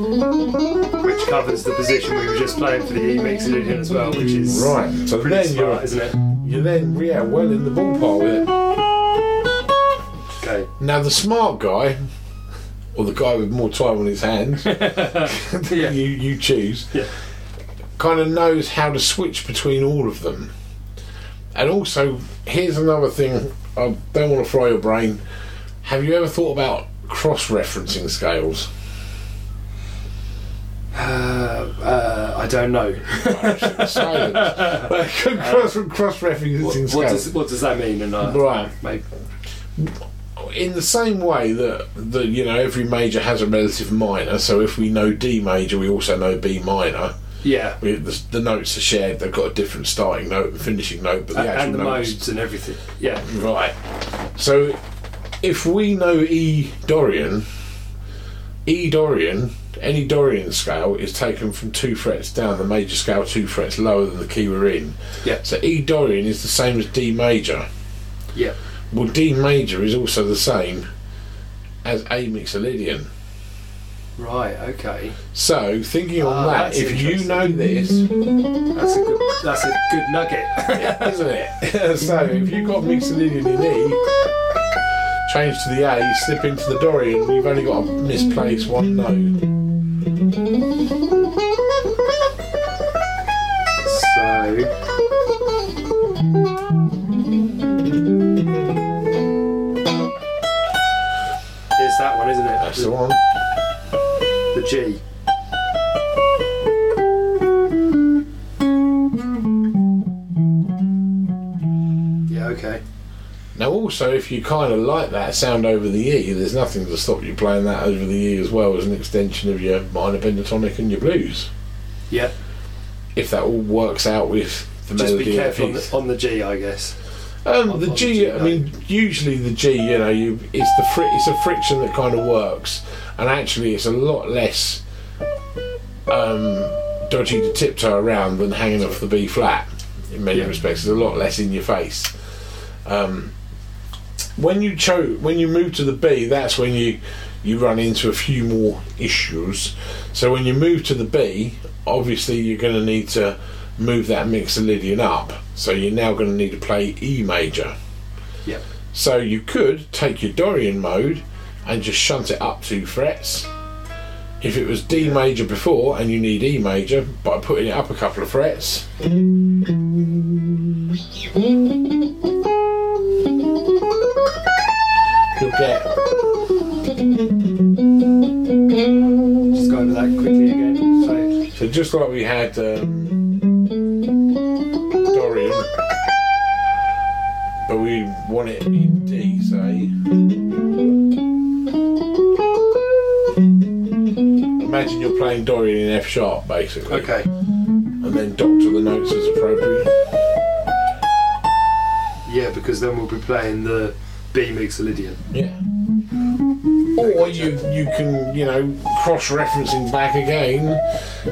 Which covers the position we were just playing for the E mixolydian as well, which is right. So then smart, isn't it? You're then, yeah, well in the ballpark with it. Okay. Now the smart guy, or the guy with more time on his hands, yeah, you choose, yeah, kind of knows how to switch between all of them. And also, here's another thing, I don't want to fry your brain. Have you ever thought about cross-referencing scales? I don't know. Cross-referencing scales. What does that mean? And right. Maybe. In the same way that you know every major has a relative minor, so if we know D major, we also know B minor. Yeah. The notes are shared. They've got a different starting note and finishing note, but the actual and the notes, modes and everything. Yeah. Right. So if we know E Dorian, any Dorian scale is taken from 2 frets down, the major scale 2 frets lower than the key we're in. Yeah. So E Dorian is the same as D major. Yeah. Well, D major is also the same as A mixolydian. Right. Okay. So thinking on that, if you know this, that's a good nugget, isn't it? So if you've got mixolydian in E, change to the A, slip into the Dorian, and you've only got to misplace one note. So it's that one, isn't it? That's the one. The G. Now also, if you kind of like that sound over the E, there's nothing to stop you playing that over the E as well as an extension of your minor pentatonic and your blues. Yeah. If that all works out with the just melody. Just be careful on the G, I guess. The G, I mean, usually the G, you know, it's a friction that kind of works, and actually it's a lot less dodgy to tiptoe around than hanging off the B flat. In many respects, it's a lot less in your face. When you move to the B, that's when you run into a few more issues. So when you move to the B, obviously you're going to need to move that mixolydian up. So you're now going to need to play E major. Yep. So you could take your Dorian mode and just shunt it up 2 frets, If it was D major before and you need E major, by putting it up a couple of frets, you'll get... Just go over that quickly again. So just like we had Dorian, but we want it in D, say... Imagine you're playing Dorian in F sharp, basically. Okay. And then doctor the notes as appropriate. Yeah, because then we'll be playing the B mixolydian. Yeah. Or you can, you know, cross-referencing back again,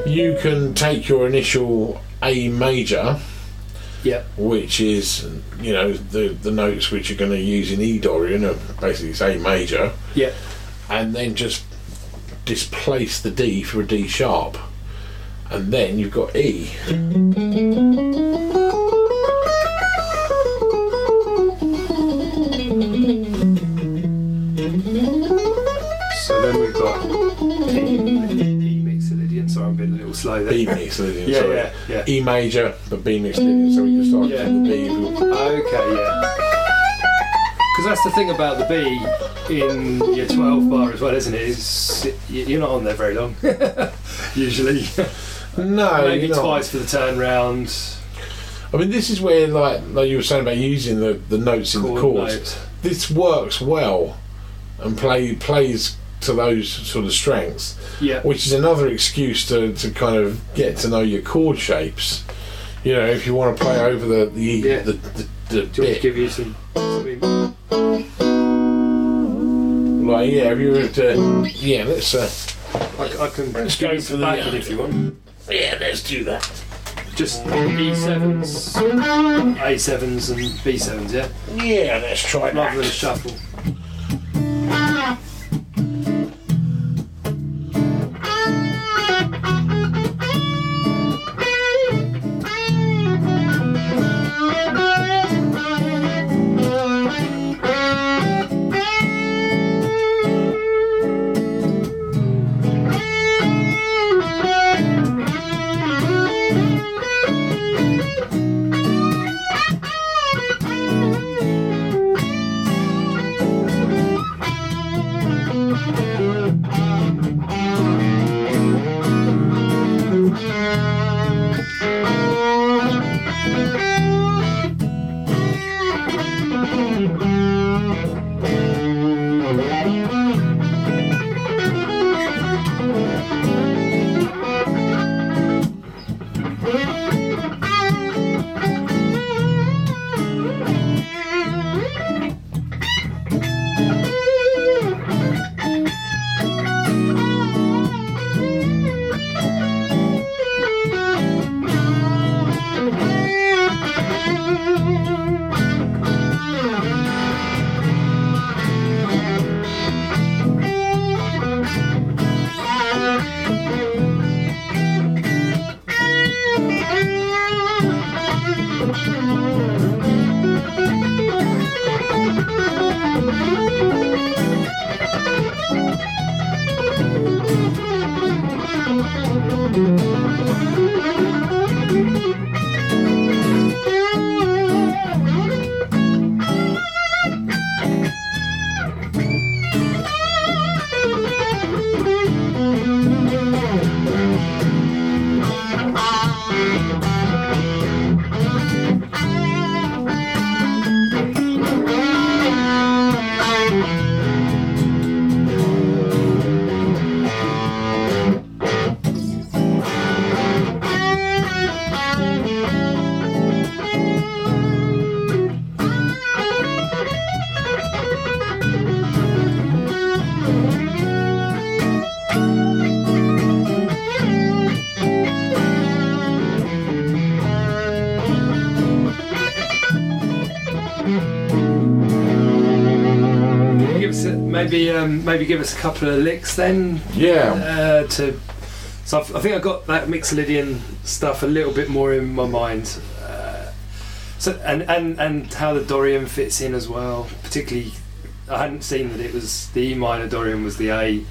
you can take your initial A major, yeah, which is, you know, the notes which you're going to use in E Dorian, basically it's A major. Yeah. And then just displace the D for a D sharp, and then you've got E. So then we've got E mixolydian. Sorry, I'm being a little slow there. B mixolydian. Yeah, sorry. Yeah. E major, but B mixolydian. So we can start from the B. Okay, yeah. Because that's the thing about the B in your 12 bar as well, isn't it? You're not on there very long, usually. No, maybe twice for the turnaround. I mean, this is where, like you were saying about using the notes in the chords. This works well and plays to those sort of strengths, yeah. Which is another excuse to kind of get to know your chord shapes. You know, if you want to play over the do you want to give you some like, yeah, if you were to, yeah, let's I can let's go for the back if you want. Yeah, let's do that. Just E7s, A7s and B7s, yeah? Yeah, let's try that. Rather than a shuffle. Maybe give us a couple of licks then. Yeah. I think I got that mixolydian stuff a little bit more in my mind. And how the Dorian fits in as well. Particularly, I hadn't seen that it was the E minor Dorian was the A,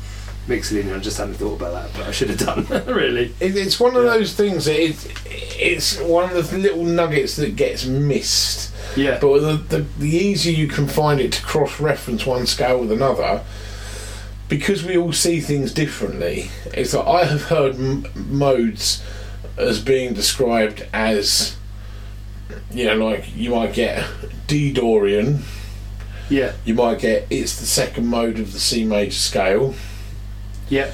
mix it in. I just hadn't thought about that, but I should have done. Really, it's one of those things that it's one of the little nuggets that gets missed. Yeah. But the easier you can find it to cross-reference one scale with another, because we all see things differently. It's like I have heard modes as being described as, you know, like you might get D Dorian. Yeah. You might get it's the second mode of the C major scale. Yeah.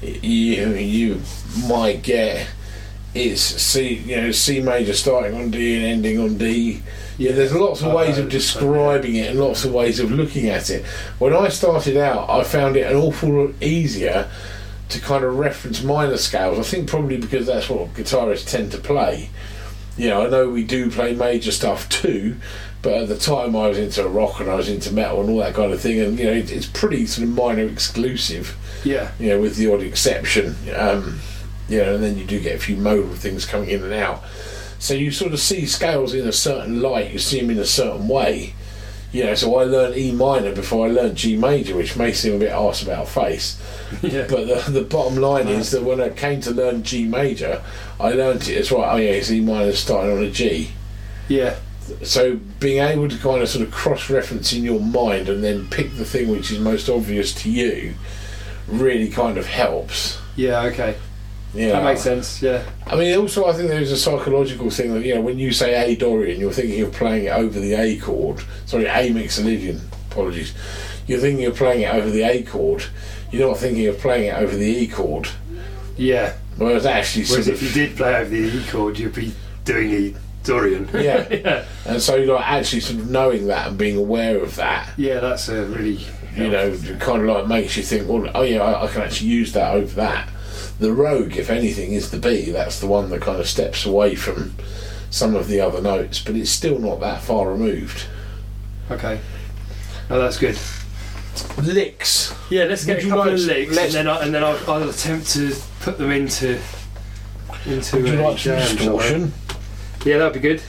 You might get it's C, you know, C major starting on D and ending on D. Yeah, there's lots of ways of describing it and lots of ways of looking at it. When I started out, I found it an awful lot easier to kind of reference minor scales. I think probably because that's what guitarists tend to play. You know, I know we do play major stuff too, but at the time I was into rock and I was into metal and all that kind of thing, and you know, it's pretty sort of minor exclusive. Yeah. You know, with the odd exception. You know, and then you do get a few modal things coming in and out. So you sort of see scales in a certain light, you see them in a certain way. You know, so I learned E minor before I learned G major, which may seem a bit arse about face. Yeah. But the bottom line is that when I came to learn G major, I learned it as right, oh yeah, it's E minor starting on a G. Yeah. So being able to kind of sort of cross-reference in your mind and then pick the thing which is most obvious to you really kind of helps. Yeah, okay. Yeah. That makes sense, yeah. I mean, also I think there's a psychological thing that, you know, when you say A Dorian, you're thinking of playing it over the A chord. Sorry, A Mixolydian, apologies. You're thinking of playing it over the A chord. You're not thinking of playing it over the E chord. Yeah. Whereas actually... Whereas if you did play over the E chord, you'd be doing E Dorian. Yeah. Yeah. And so, like, actually sort of knowing that and being aware of that. Yeah, that's a really... You know, kind of like makes you think, well, oh yeah, I can actually use that over that. The rogue, if anything, is the B. That's the one that kind of steps away from some of the other notes, but it's still not that far removed. Okay. Oh, that's good. Licks. Yeah, let's get a couple of licks, and then I'll attempt to put them into would you like some distortion? Yeah, that'd be good.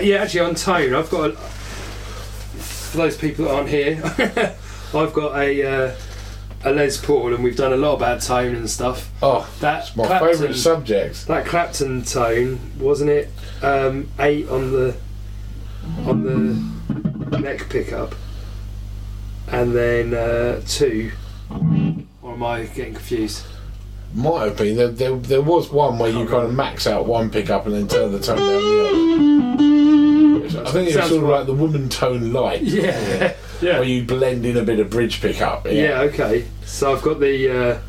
Yeah, actually, on tone, I've got for those people that aren't here, I've got a Les Paul, and we've done a lot about tone and stuff. Oh, that's my favourite subject. That Clapton tone, wasn't it? 8 on the neck pickup, and then 2. Or am I getting confused? Might have been. There was one where you kind of max out one pickup and then turn the tone down the other. I think it was sort of like the woman tone light. Yeah. Yeah. Where you blend in a bit of bridge pickup. Yeah, okay. So I've got I've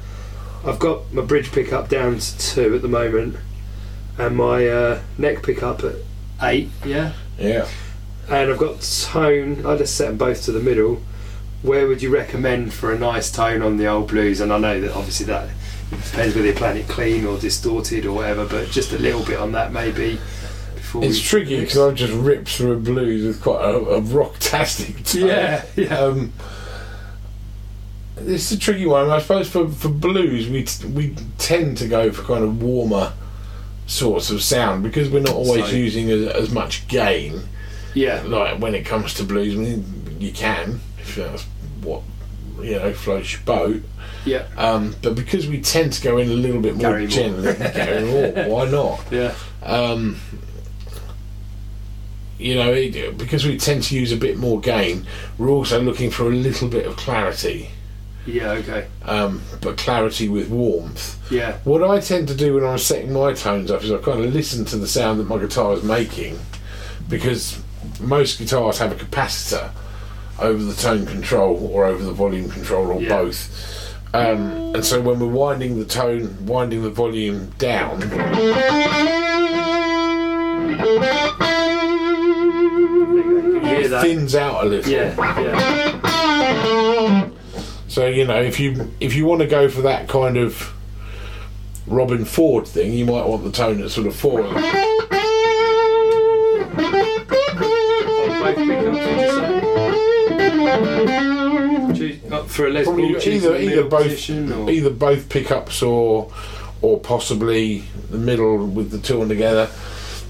got my bridge pickup down to 2 at the moment, and my neck pickup at 8. Yeah. Yeah. And I've got tone. I just set them both to the middle. Where would you recommend for a nice tone on the old blues? And I know that obviously that depends whether you're playing it clean or distorted or whatever, but just a little bit on that maybe. It's tricky because I've just ripped through a blues with quite a rock-tastic tone. Yeah, yeah. It's a tricky one. I suppose for blues, we tend to go for kind of warmer sorts of sound because we're not always using as much gain. Yeah. Like when it comes to blues, I mean, you can, if that's what, you know, floats your boat. Yeah. But because we tend to go in a little bit more gently, Gary Moore, why not? Yeah. You know, because we tend to use a bit more gain, we're also looking for a little bit of clarity. Yeah, okay. But clarity with warmth. Yeah. What I tend to do when I'm setting my tones up is I kind of listen to the sound that my guitar is making, because most guitars have a capacitor over the tone control or over the volume control or both. And so when we're winding the tone, winding the volume down... thins out a little. Yeah, yeah. So, you know, if you want to go for that kind of Robin Ford thing, you might want the tone that's sort of forward. For a Les Paul, either both pickups or possibly the middle with the two on together.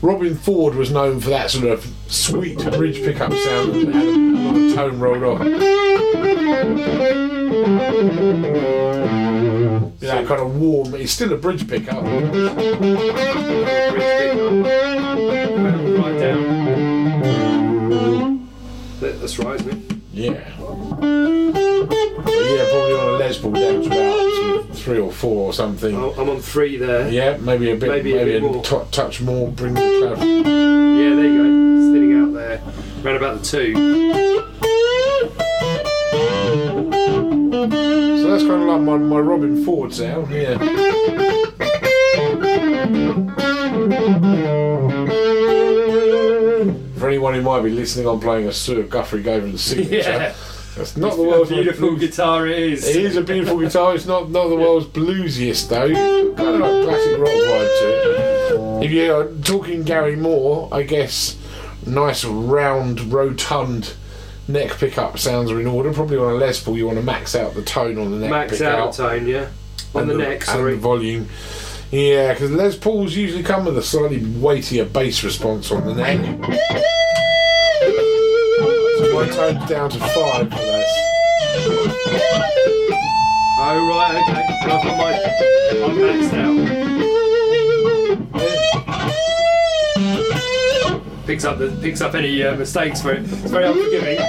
Robin Ford was known for that sort of sweet bridge pickup sound that had a lot of tone rolled off. You know, kind of warm, it's still a bridge pickup. Right down. That's right, isn't it? Yeah. Yeah, probably on a Les Paul down to about sort of 3 or 4 or something. I'm on 3 there. Yeah, maybe a bit more. Touch more, bring the cloud. Yeah, there you go, sitting out there, round about the 2. So that's kind of like my Robin Ford sound, yeah. For anyone who might be listening, I'm playing a Sir Guthrie Govan signature. Yeah. That's not the world's beautiful guitar. It is. It is a beautiful guitar. It's not the world's bluesiest though. Kind of like classic rock vibe to it. If you're talking Gary Moore, I guess nice round rotund neck pickup sounds are in order. Probably on a Les Paul, you want to max out the tone on the neck. Max out the tone, yeah. On the neck, sorry. And the volume. Yeah, because Les Pauls usually come with a slightly weightier bass response on the neck. So I toned down to 5 for Les. Oh right, okay. I've got I'm maxed out. Yeah. Picks up any mistakes for it. It's very unforgiving.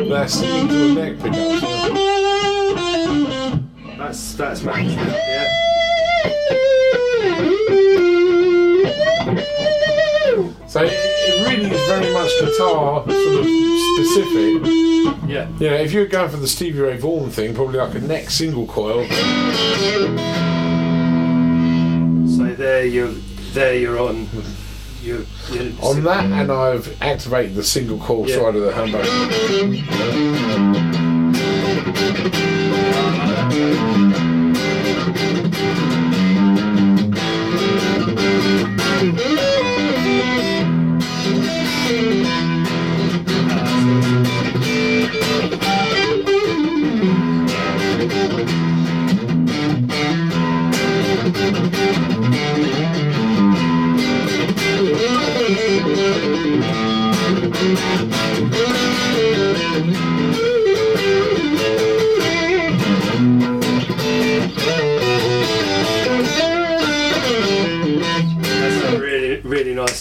Yeah. That's the neck pickup. Yeah. That's magic, yeah. So it really is very much guitar sort of specific. Yeah. You know, if you're going for the Stevie Ray Vaughan thing, probably like a neck single coil. So there you're on. You're on that, and I've activated the single coil side of the humbucker.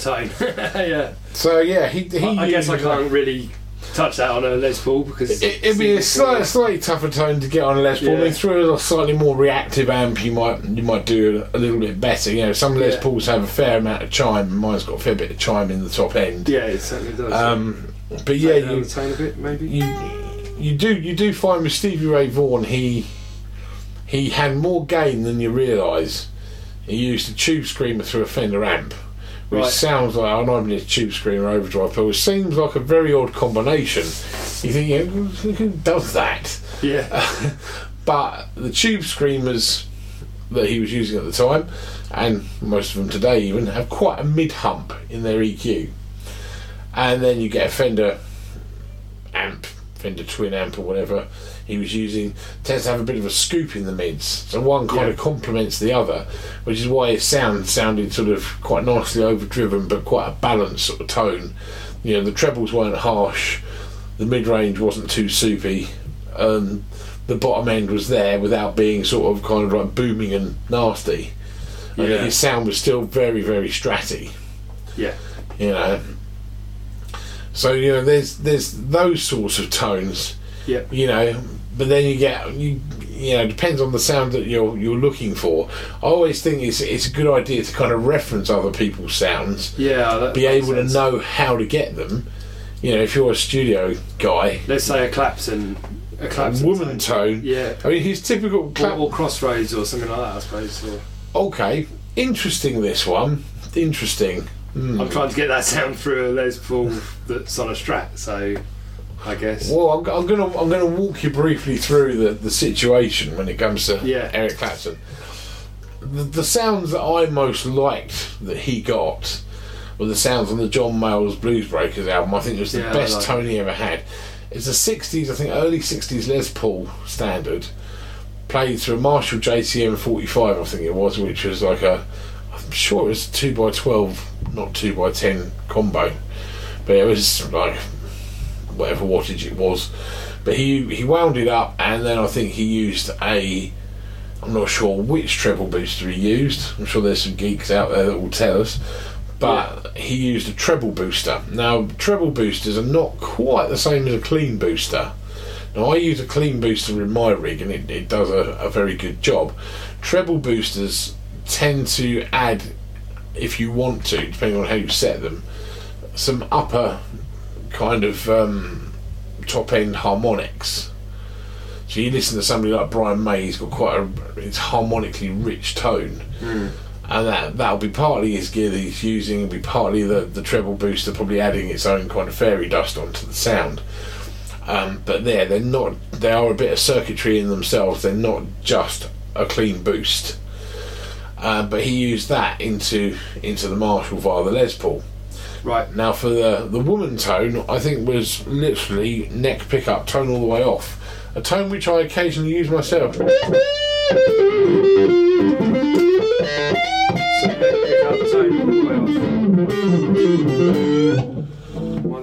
Tone. Yeah. So yeah, he I guess I can't really touch that on a Les Paul because it'd be a slightly tougher tone to get on a Les Paul. Yeah. I mean, through a slightly more reactive amp, you might do a little bit better. You know, some Les Pauls have a fair amount of chime, and mine's got a fair bit of chime in the top end. Yeah, it certainly does. But yeah, you tone a bit maybe. You do find with Stevie Ray Vaughan, he had more gain than you realise. He used a tube screamer through a Fender amp. Which sounds like, I know I'm a tube screamer overdrive, but it seems like a very odd combination. You think, yeah, who does that? Yeah. But the tube screamers that he was using at the time, and most of them today even, have quite a mid-hump in their EQ. And then you get a Fender twin amp or whatever he was using, tends to have a bit of a scoop in the mids, so one kind of complements the other, which is why his sound sounded sort of quite nicely overdriven but quite a balanced sort of tone. You know, the trebles weren't harsh, the mid-range wasn't too soupy, the bottom end was there without being sort of kind of like booming and nasty, and his sound was still very, very stratty. Yeah, you know. So, you know, there's those sorts of tones, you know, but then you get, you know, depends on the sound that you're looking for. I always think it's a good idea to kind of reference other people's sounds, be able to know how to get them. You know, if you're a studio guy, let's say a Clapton woman tone, yeah. I mean, his typical or Crossroads or something like that, I suppose. Or. Okay, interesting this one, interesting. Mm. I'm trying to get that sound through a Les Paul that's on a Strat, so I guess. Well, I'm gonna walk you briefly through the situation when it comes to Eric Clapton. The sounds that I most liked that he got were the sounds on the John Mayall's Blues Breakers album. I think it was the best tone he ever had. It's a 60s, I think early 60s Les Paul standard, played through a Marshall JCM 45, I think it was, which was like a, I'm sure it was 2x12, not 2x10 combo, but it was like whatever wattage it was. But he wound it up, and then I think he used a, I'm not sure which treble booster he used. I'm sure there's some geeks out there that will tell us. But he used a treble booster. Now, treble boosters are not quite the same as a clean booster. Now, I use a clean booster in my rig, and it does a very good job. Treble boosters tend to add, if you want to, depending on how you set them, some upper kind of top-end harmonics. So you listen to somebody like Brian May, he's got quite it's harmonically rich tone. Mm. And that'll be partly his gear that he's using, it'll be partly the treble booster probably adding its own kind of fairy dust onto the sound. But they're not, they are a bit of circuitry in themselves, they're not just a clean boost. But he used that into the Marshall via the Les Paul. Right. Now for the woman tone, I think was literally neck pickup, tone all the way off. A tone which I occasionally use myself. Am I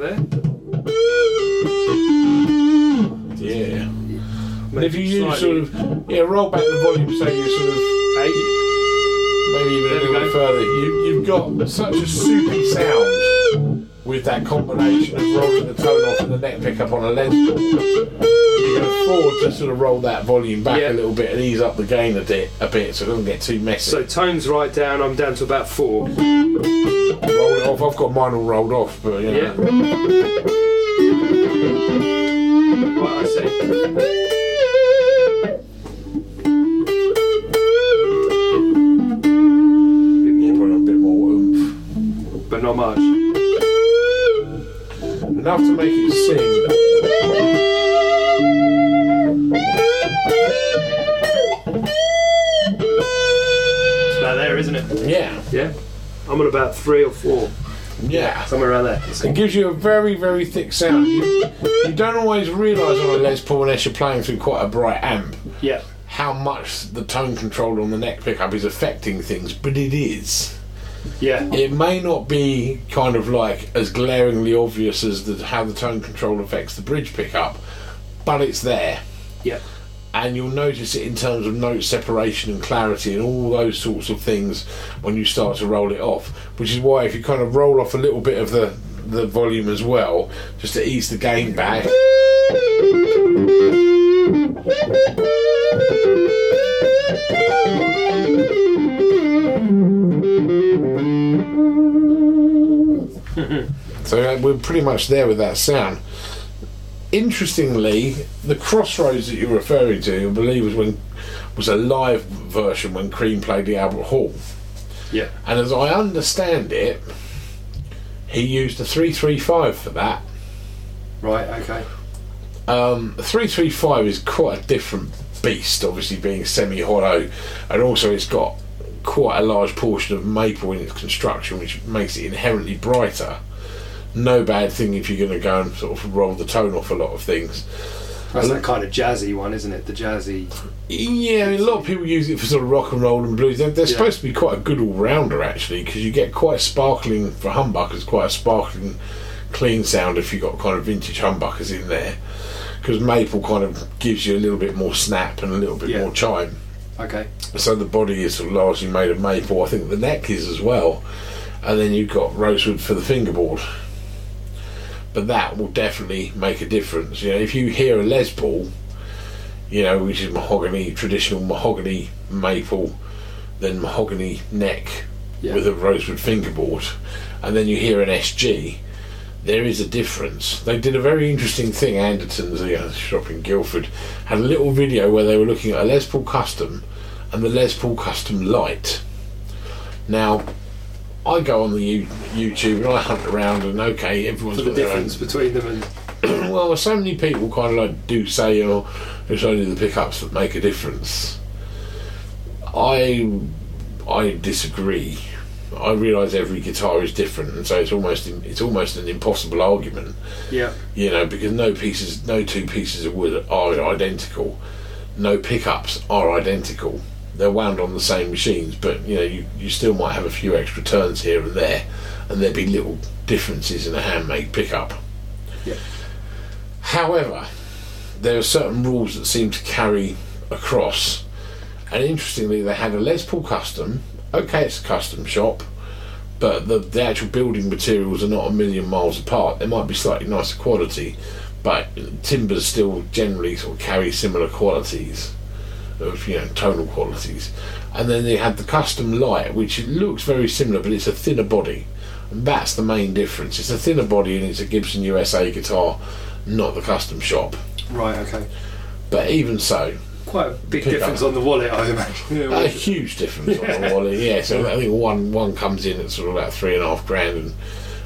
there? Yeah. And if you use sort of, roll back the volume, so you sort of maybe even a little bit further. You've got such a soupy sound with that combination of rolling the tone off and the neck pickup on a Les Paul. You can afford to sort of roll that volume back a little bit and ease up the gain a bit so it doesn't get too messy. So tone's right down, I'm down to about 4. Roll it off, I've got mine all rolled off, but yeah. Right, I see. A bit more oomph. But not much. Enough to make it sing. It's about there, isn't it? Yeah. Yeah. I'm at about 3 or 4. Yeah. Somewhere around there. It gives you a very, very thick sound. You don't always realise on a Les Paul unless you're playing through quite a bright amp. Yeah. How much the tone control on the neck pickup is affecting things, but it is. Yeah. It may not be kind of like as glaringly obvious as how the tone control affects the bridge pickup, but it's there. Yeah. And you'll notice it in terms of note separation and clarity and all those sorts of things when you start to roll it off, which is why if you kind of roll off a little bit of the volume as well, just to ease the gain back, so we're pretty much there with that sound. Interestingly, the Crossroads that you're referring to, I believe, was a live version when Cream played the Albert Hall. Yeah. And as I understand it, he used a 335 for that. Right. Okay. 335 is quite a different beast, obviously being semi-hollow, and also it's got quite a large portion of maple in its construction, which makes it inherently brighter. No bad thing if you're going to go and sort of roll the tone off a lot of things. That's that kind of jazzy one, isn't it? The jazzy. Yeah, I mean, a lot of people use it for sort of rock and roll and blues. They're supposed to be quite a good all-rounder actually, because you get quite sparkling for humbuckers, quite a sparkling, clean sound if you've got kind of vintage humbuckers in there, because maple kind of gives you a little bit more snap and a little bit more chime. Okay. So the body is sort of largely made of maple. I think the neck is as well, and then you've got rosewood for the fingerboard. But that will definitely make a difference. You know, if you hear a Les Paul, which is mahogany, traditional mahogany maple, then mahogany neck with a rosewood fingerboard, and then you hear an SG, there is a difference. They did a very interesting thing. Anderton's, the shop in Guildford, had a little video where they were looking at a Les Paul Custom and the Les Paul Custom Lite. Now, I go on the YouTube and I hunt around, and everyone's got the difference between them. And well, so many people kind of like do say, it's only the pickups that make a difference. I disagree. I realise every guitar is different, and so it's almost an impossible argument. Yeah. Because no two pieces of wood are identical. no pickups are identical. They're wound on the same machines, but you know, you still might have a few extra turns here and there, and there'd be little differences in a handmade pickup. Yeah. However, there are certain rules that seem to carry across, and interestingly, they had a Les Paul Custom. Okay, it's a custom shop, but the actual building materials are not a million miles apart. They might be slightly nicer quality, but timbers still generally sort of carry similar qualities of, you know, tonal qualities. And then they had the Custom Light, which looks very similar, but it's a thinner body, and that's the main difference. It's a thinner body, and it's a Gibson USA guitar, not the custom shop. Right, okay. But even so, quite a big difference on the wallet, I imagine. Yeah, a huge difference on the wallet, yeah. So I think one comes in at sort of about £3,500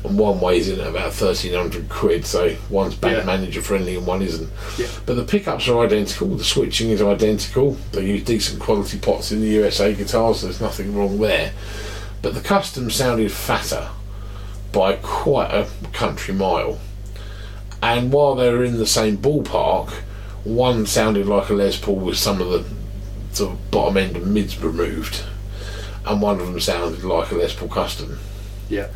and one weighs in at about £1,300, so one's bank manager friendly and one isn't. Yeah. But the pickups are identical, the switching is identical, they use decent quality pots in the USA guitars, so there's nothing wrong there. But the custom sounded fatter by quite a country mile. And while they were in the same ballpark, one sounded like a Les Paul with some of the sort of bottom end and mids removed, and one of them sounded like a Les Paul Custom. Yeah.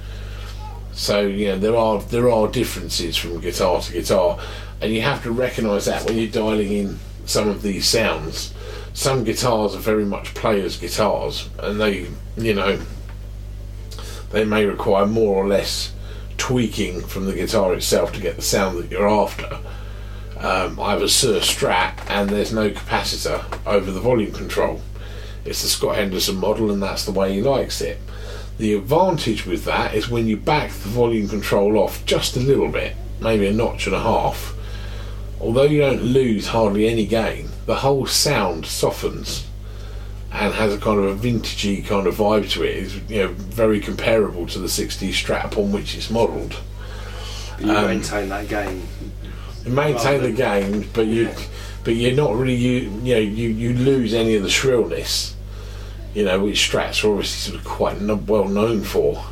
So, you know, there are differences from guitar to guitar, and you have to recognise that when you're dialing in some of these sounds. Some guitars are very much players' guitars, and they, you know, they may require more or less tweaking from the guitar itself to get the sound that you're after. I have a Sur Strat and there's no capacitor over the volume control. It's the Scott Henderson model, and that's the way he likes it. The advantage with that is when you back the volume control off just a little bit, maybe a notch and a half, although you don't lose hardly any gain, the whole sound softens and has a kind of a vintagey kind of vibe to it. It's, you know, very comparable to the 60s Strat upon which it's modelled. But you maintain that gain. You maintain the gain, but you're not really you lose any of the shrillness, you know, which Strats are obviously sort of quite well known for,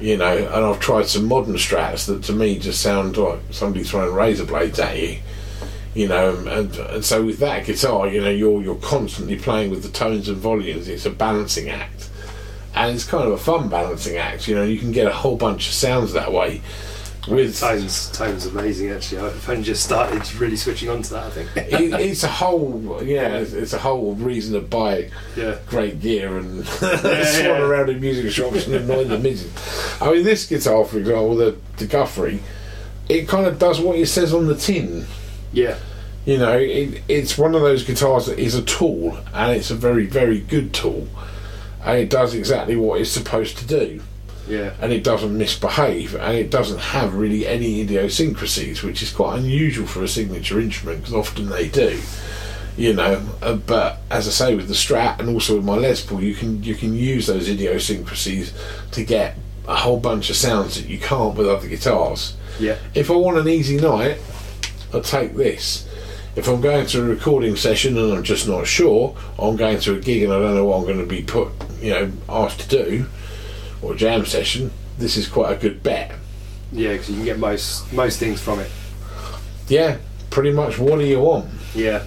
you know. And I've tried some modern Strats that to me just sound like somebody throwing razor blades at you, you know. And so with that guitar, you know, you're constantly playing with the tones and volumes. It's a balancing act, and it's kind of a fun balancing act. You know, you can get a whole bunch of sounds that way. With tone's amazing, actually. I've only just started really switching on to that, I think. it's a whole reason to buy great gear and swan around in music shops and annoy the midget. I mean, this guitar, for example, the Guthrie, it kind of does what it says on the tin. Yeah. You know, it's one of those guitars that is a tool, and it's a very, very good tool, and it does exactly what it's supposed to do. Yeah. And it doesn't misbehave, and it doesn't have really any idiosyncrasies, which is quite unusual for a signature instrument, because often they do, you know. But as I say, with the Strat and also with my Les Paul, you can use those idiosyncrasies to get a whole bunch of sounds that you can't with other guitars. Yeah. If I want an easy night, I'll take this. If I'm going to a recording session and I'm just not sure, I'm going to a gig and I don't know what I'm going to be asked to do, or jam session, this is quite a good bet. Yeah, because you can get most things from it. Yeah, pretty much. What do you want? Yeah,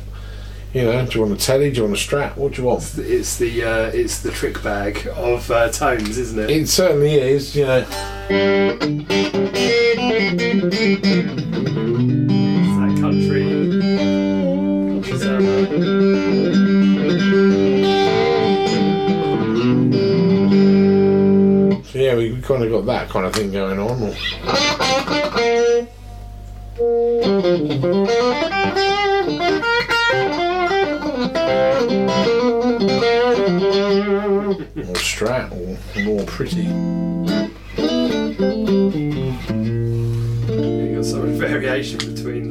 you know, do you want a Telly? Do you want a Strat? What do you want? It's the trick bag of tones, isn't it? It certainly is. You know, it's that country sound. Yeah, we kind of got that kind of thing going on. Or Strat, or more pretty. You got some variation between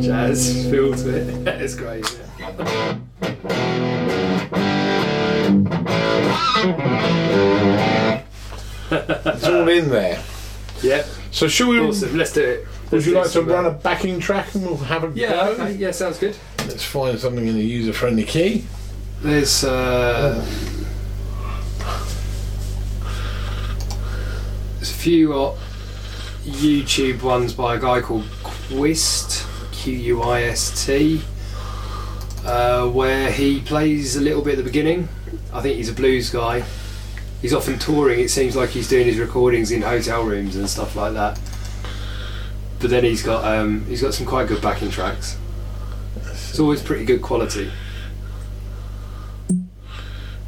Jazz feel to it. It's great. Yeah. It's all in there. Yep. So shall we? Awesome. Let's do it. Would you like to run a backing track and we'll have a go? Okay. Yeah, sounds good. Let's find something in a user-friendly key. There's few YouTube ones by a guy called Quist, Q-U-I-S-T, where he plays a little bit at the beginning. I think he's a blues guy. He's often touring, it seems like he's doing his recordings in hotel rooms and stuff like that. But then he's got some quite good backing tracks. It's always pretty good quality.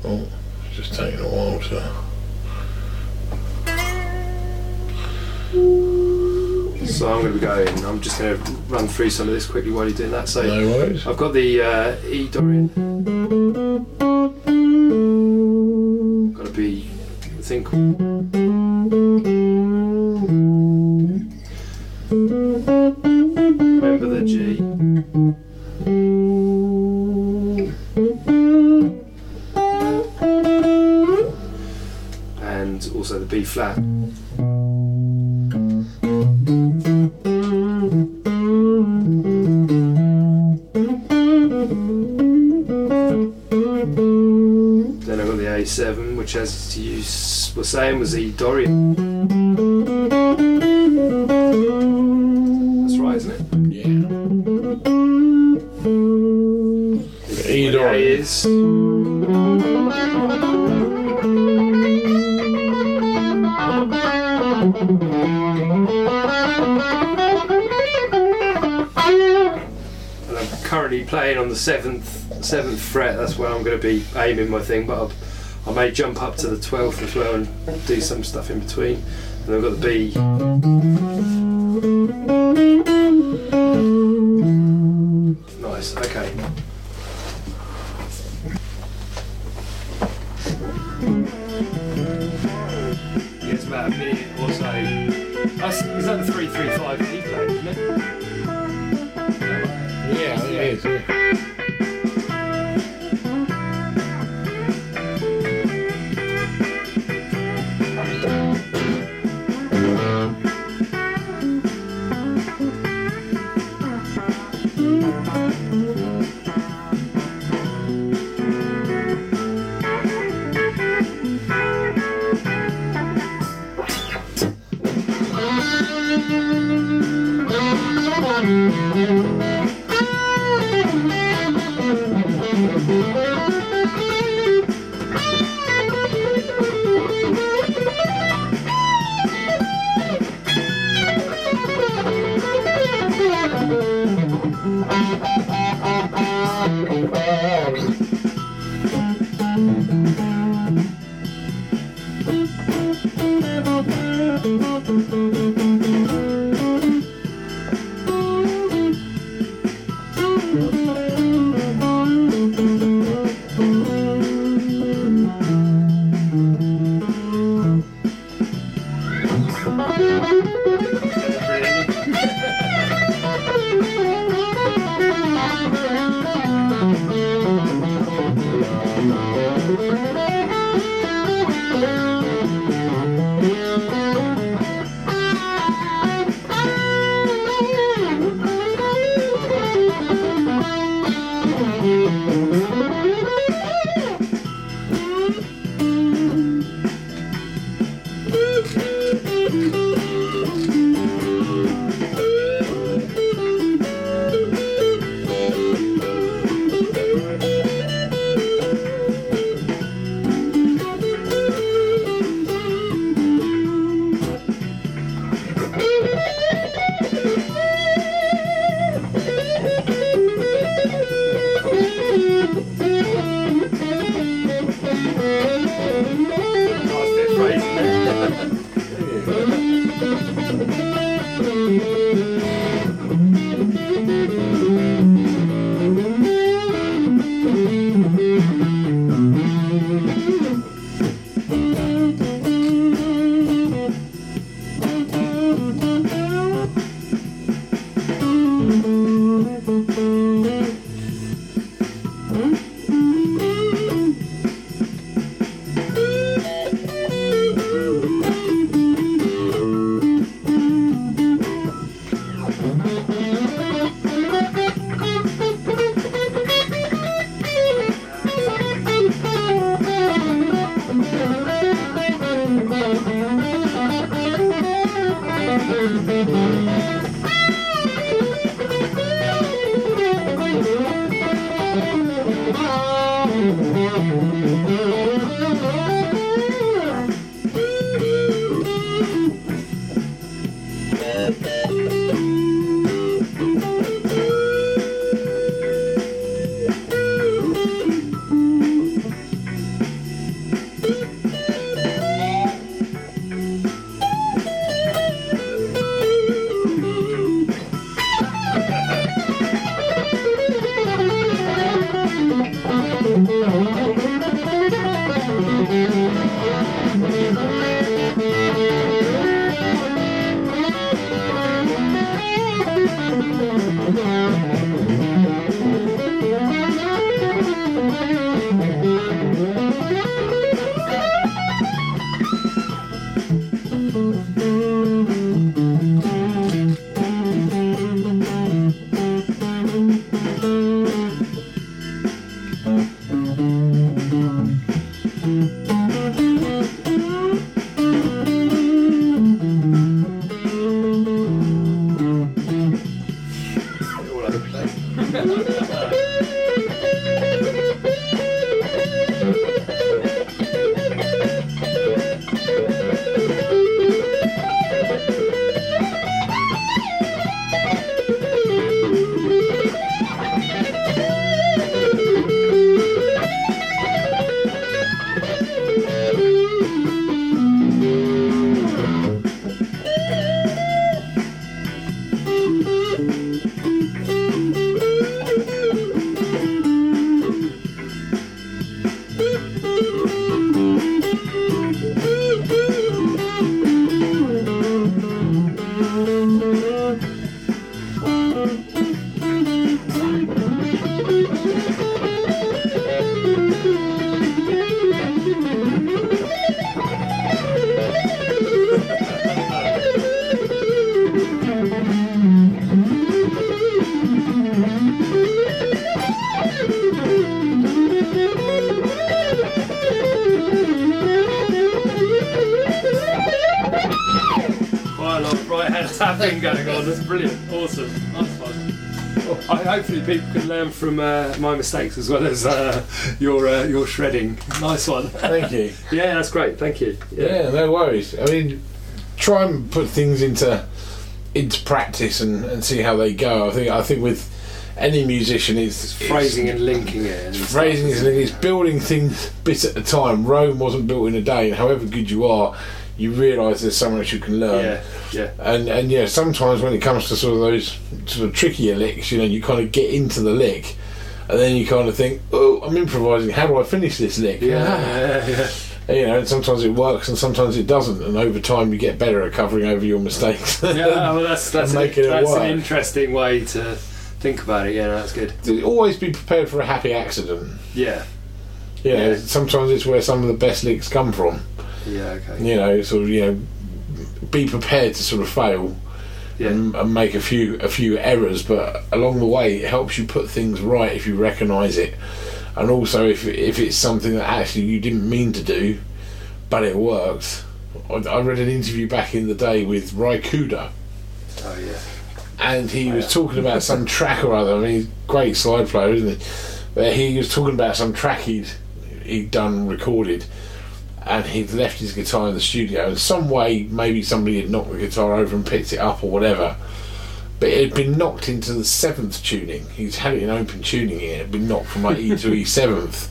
Oh, it's just taking a while to... So I'm going to be going, I'm just going to run through some of this quickly while you're doing that. So no worries. I've got the E Dorian. Got to be, I think... Remember the G. And also the B flat. Then I've got the A7, which, as you were saying, was E Dorian. That's right, isn't it? Yeah. E Dorian And I'm currently playing on the seventh fret. That's where I'm going to be aiming my thing, but I may jump up to the 12th as well and do some stuff in between. And then I've got the B. Nice, okay. It's about a minute or so. Is that the 3-3-5 that he played, isn't it? Yeah, it is. People can learn from my mistakes as well as your shredding. Nice one. Thank you. Yeah, that's great. Thank you. Yeah. Yeah, no worries. I mean, try and put things into practice and see how they go. I think with any musician, it's phrasing and linking it. And phrasing and linking. It's building things bit at a time. Rome wasn't built in a day. And however good you are, you realise there's so much you can learn. Yeah. And yeah, sometimes when it comes to sort of those sort of trickier licks, you know, you kind of get into the lick, and then you kind of think, oh, I'm improvising. How do I finish this lick? Yeah. You know, and sometimes it works, and sometimes it doesn't. And over time, you get better at covering over your mistakes. Yeah, well, that's an interesting way to think about it. Yeah, no, that's good. Always be prepared for a happy accident. Yeah. Sometimes it's where some of the best licks come from. Yeah, okay. You know, sort of, you know, be prepared to sort of fail, and make a few errors, but along the way it helps you put things right if you recognise it, and also if it's something that actually you didn't mean to do, but it worked. I read an interview back in the day with Ry Cuda. Oh yeah. And he was talking about some track or other. I mean, he's a great slide player, isn't he? Where he was talking about some track he'd done recorded. And he'd left his guitar in the studio, and some way maybe somebody had knocked the guitar over and picked it up or whatever, but it had been knocked into the 7th tuning. He's had it in open tuning, it had been knocked from like E to E7th,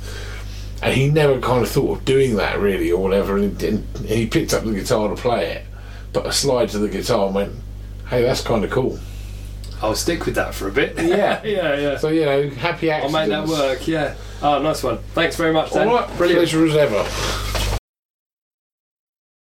and he never kind of thought of doing that really or whatever, and he picked up the guitar to play it, put a slide to the guitar and went, hey, that's kind of cool, I'll stick with that for a bit. Yeah. So, you know, happy accidents. I'll make that work. Oh, nice one. Thanks very much, Dan. All right, brilliant. Pleasure as ever.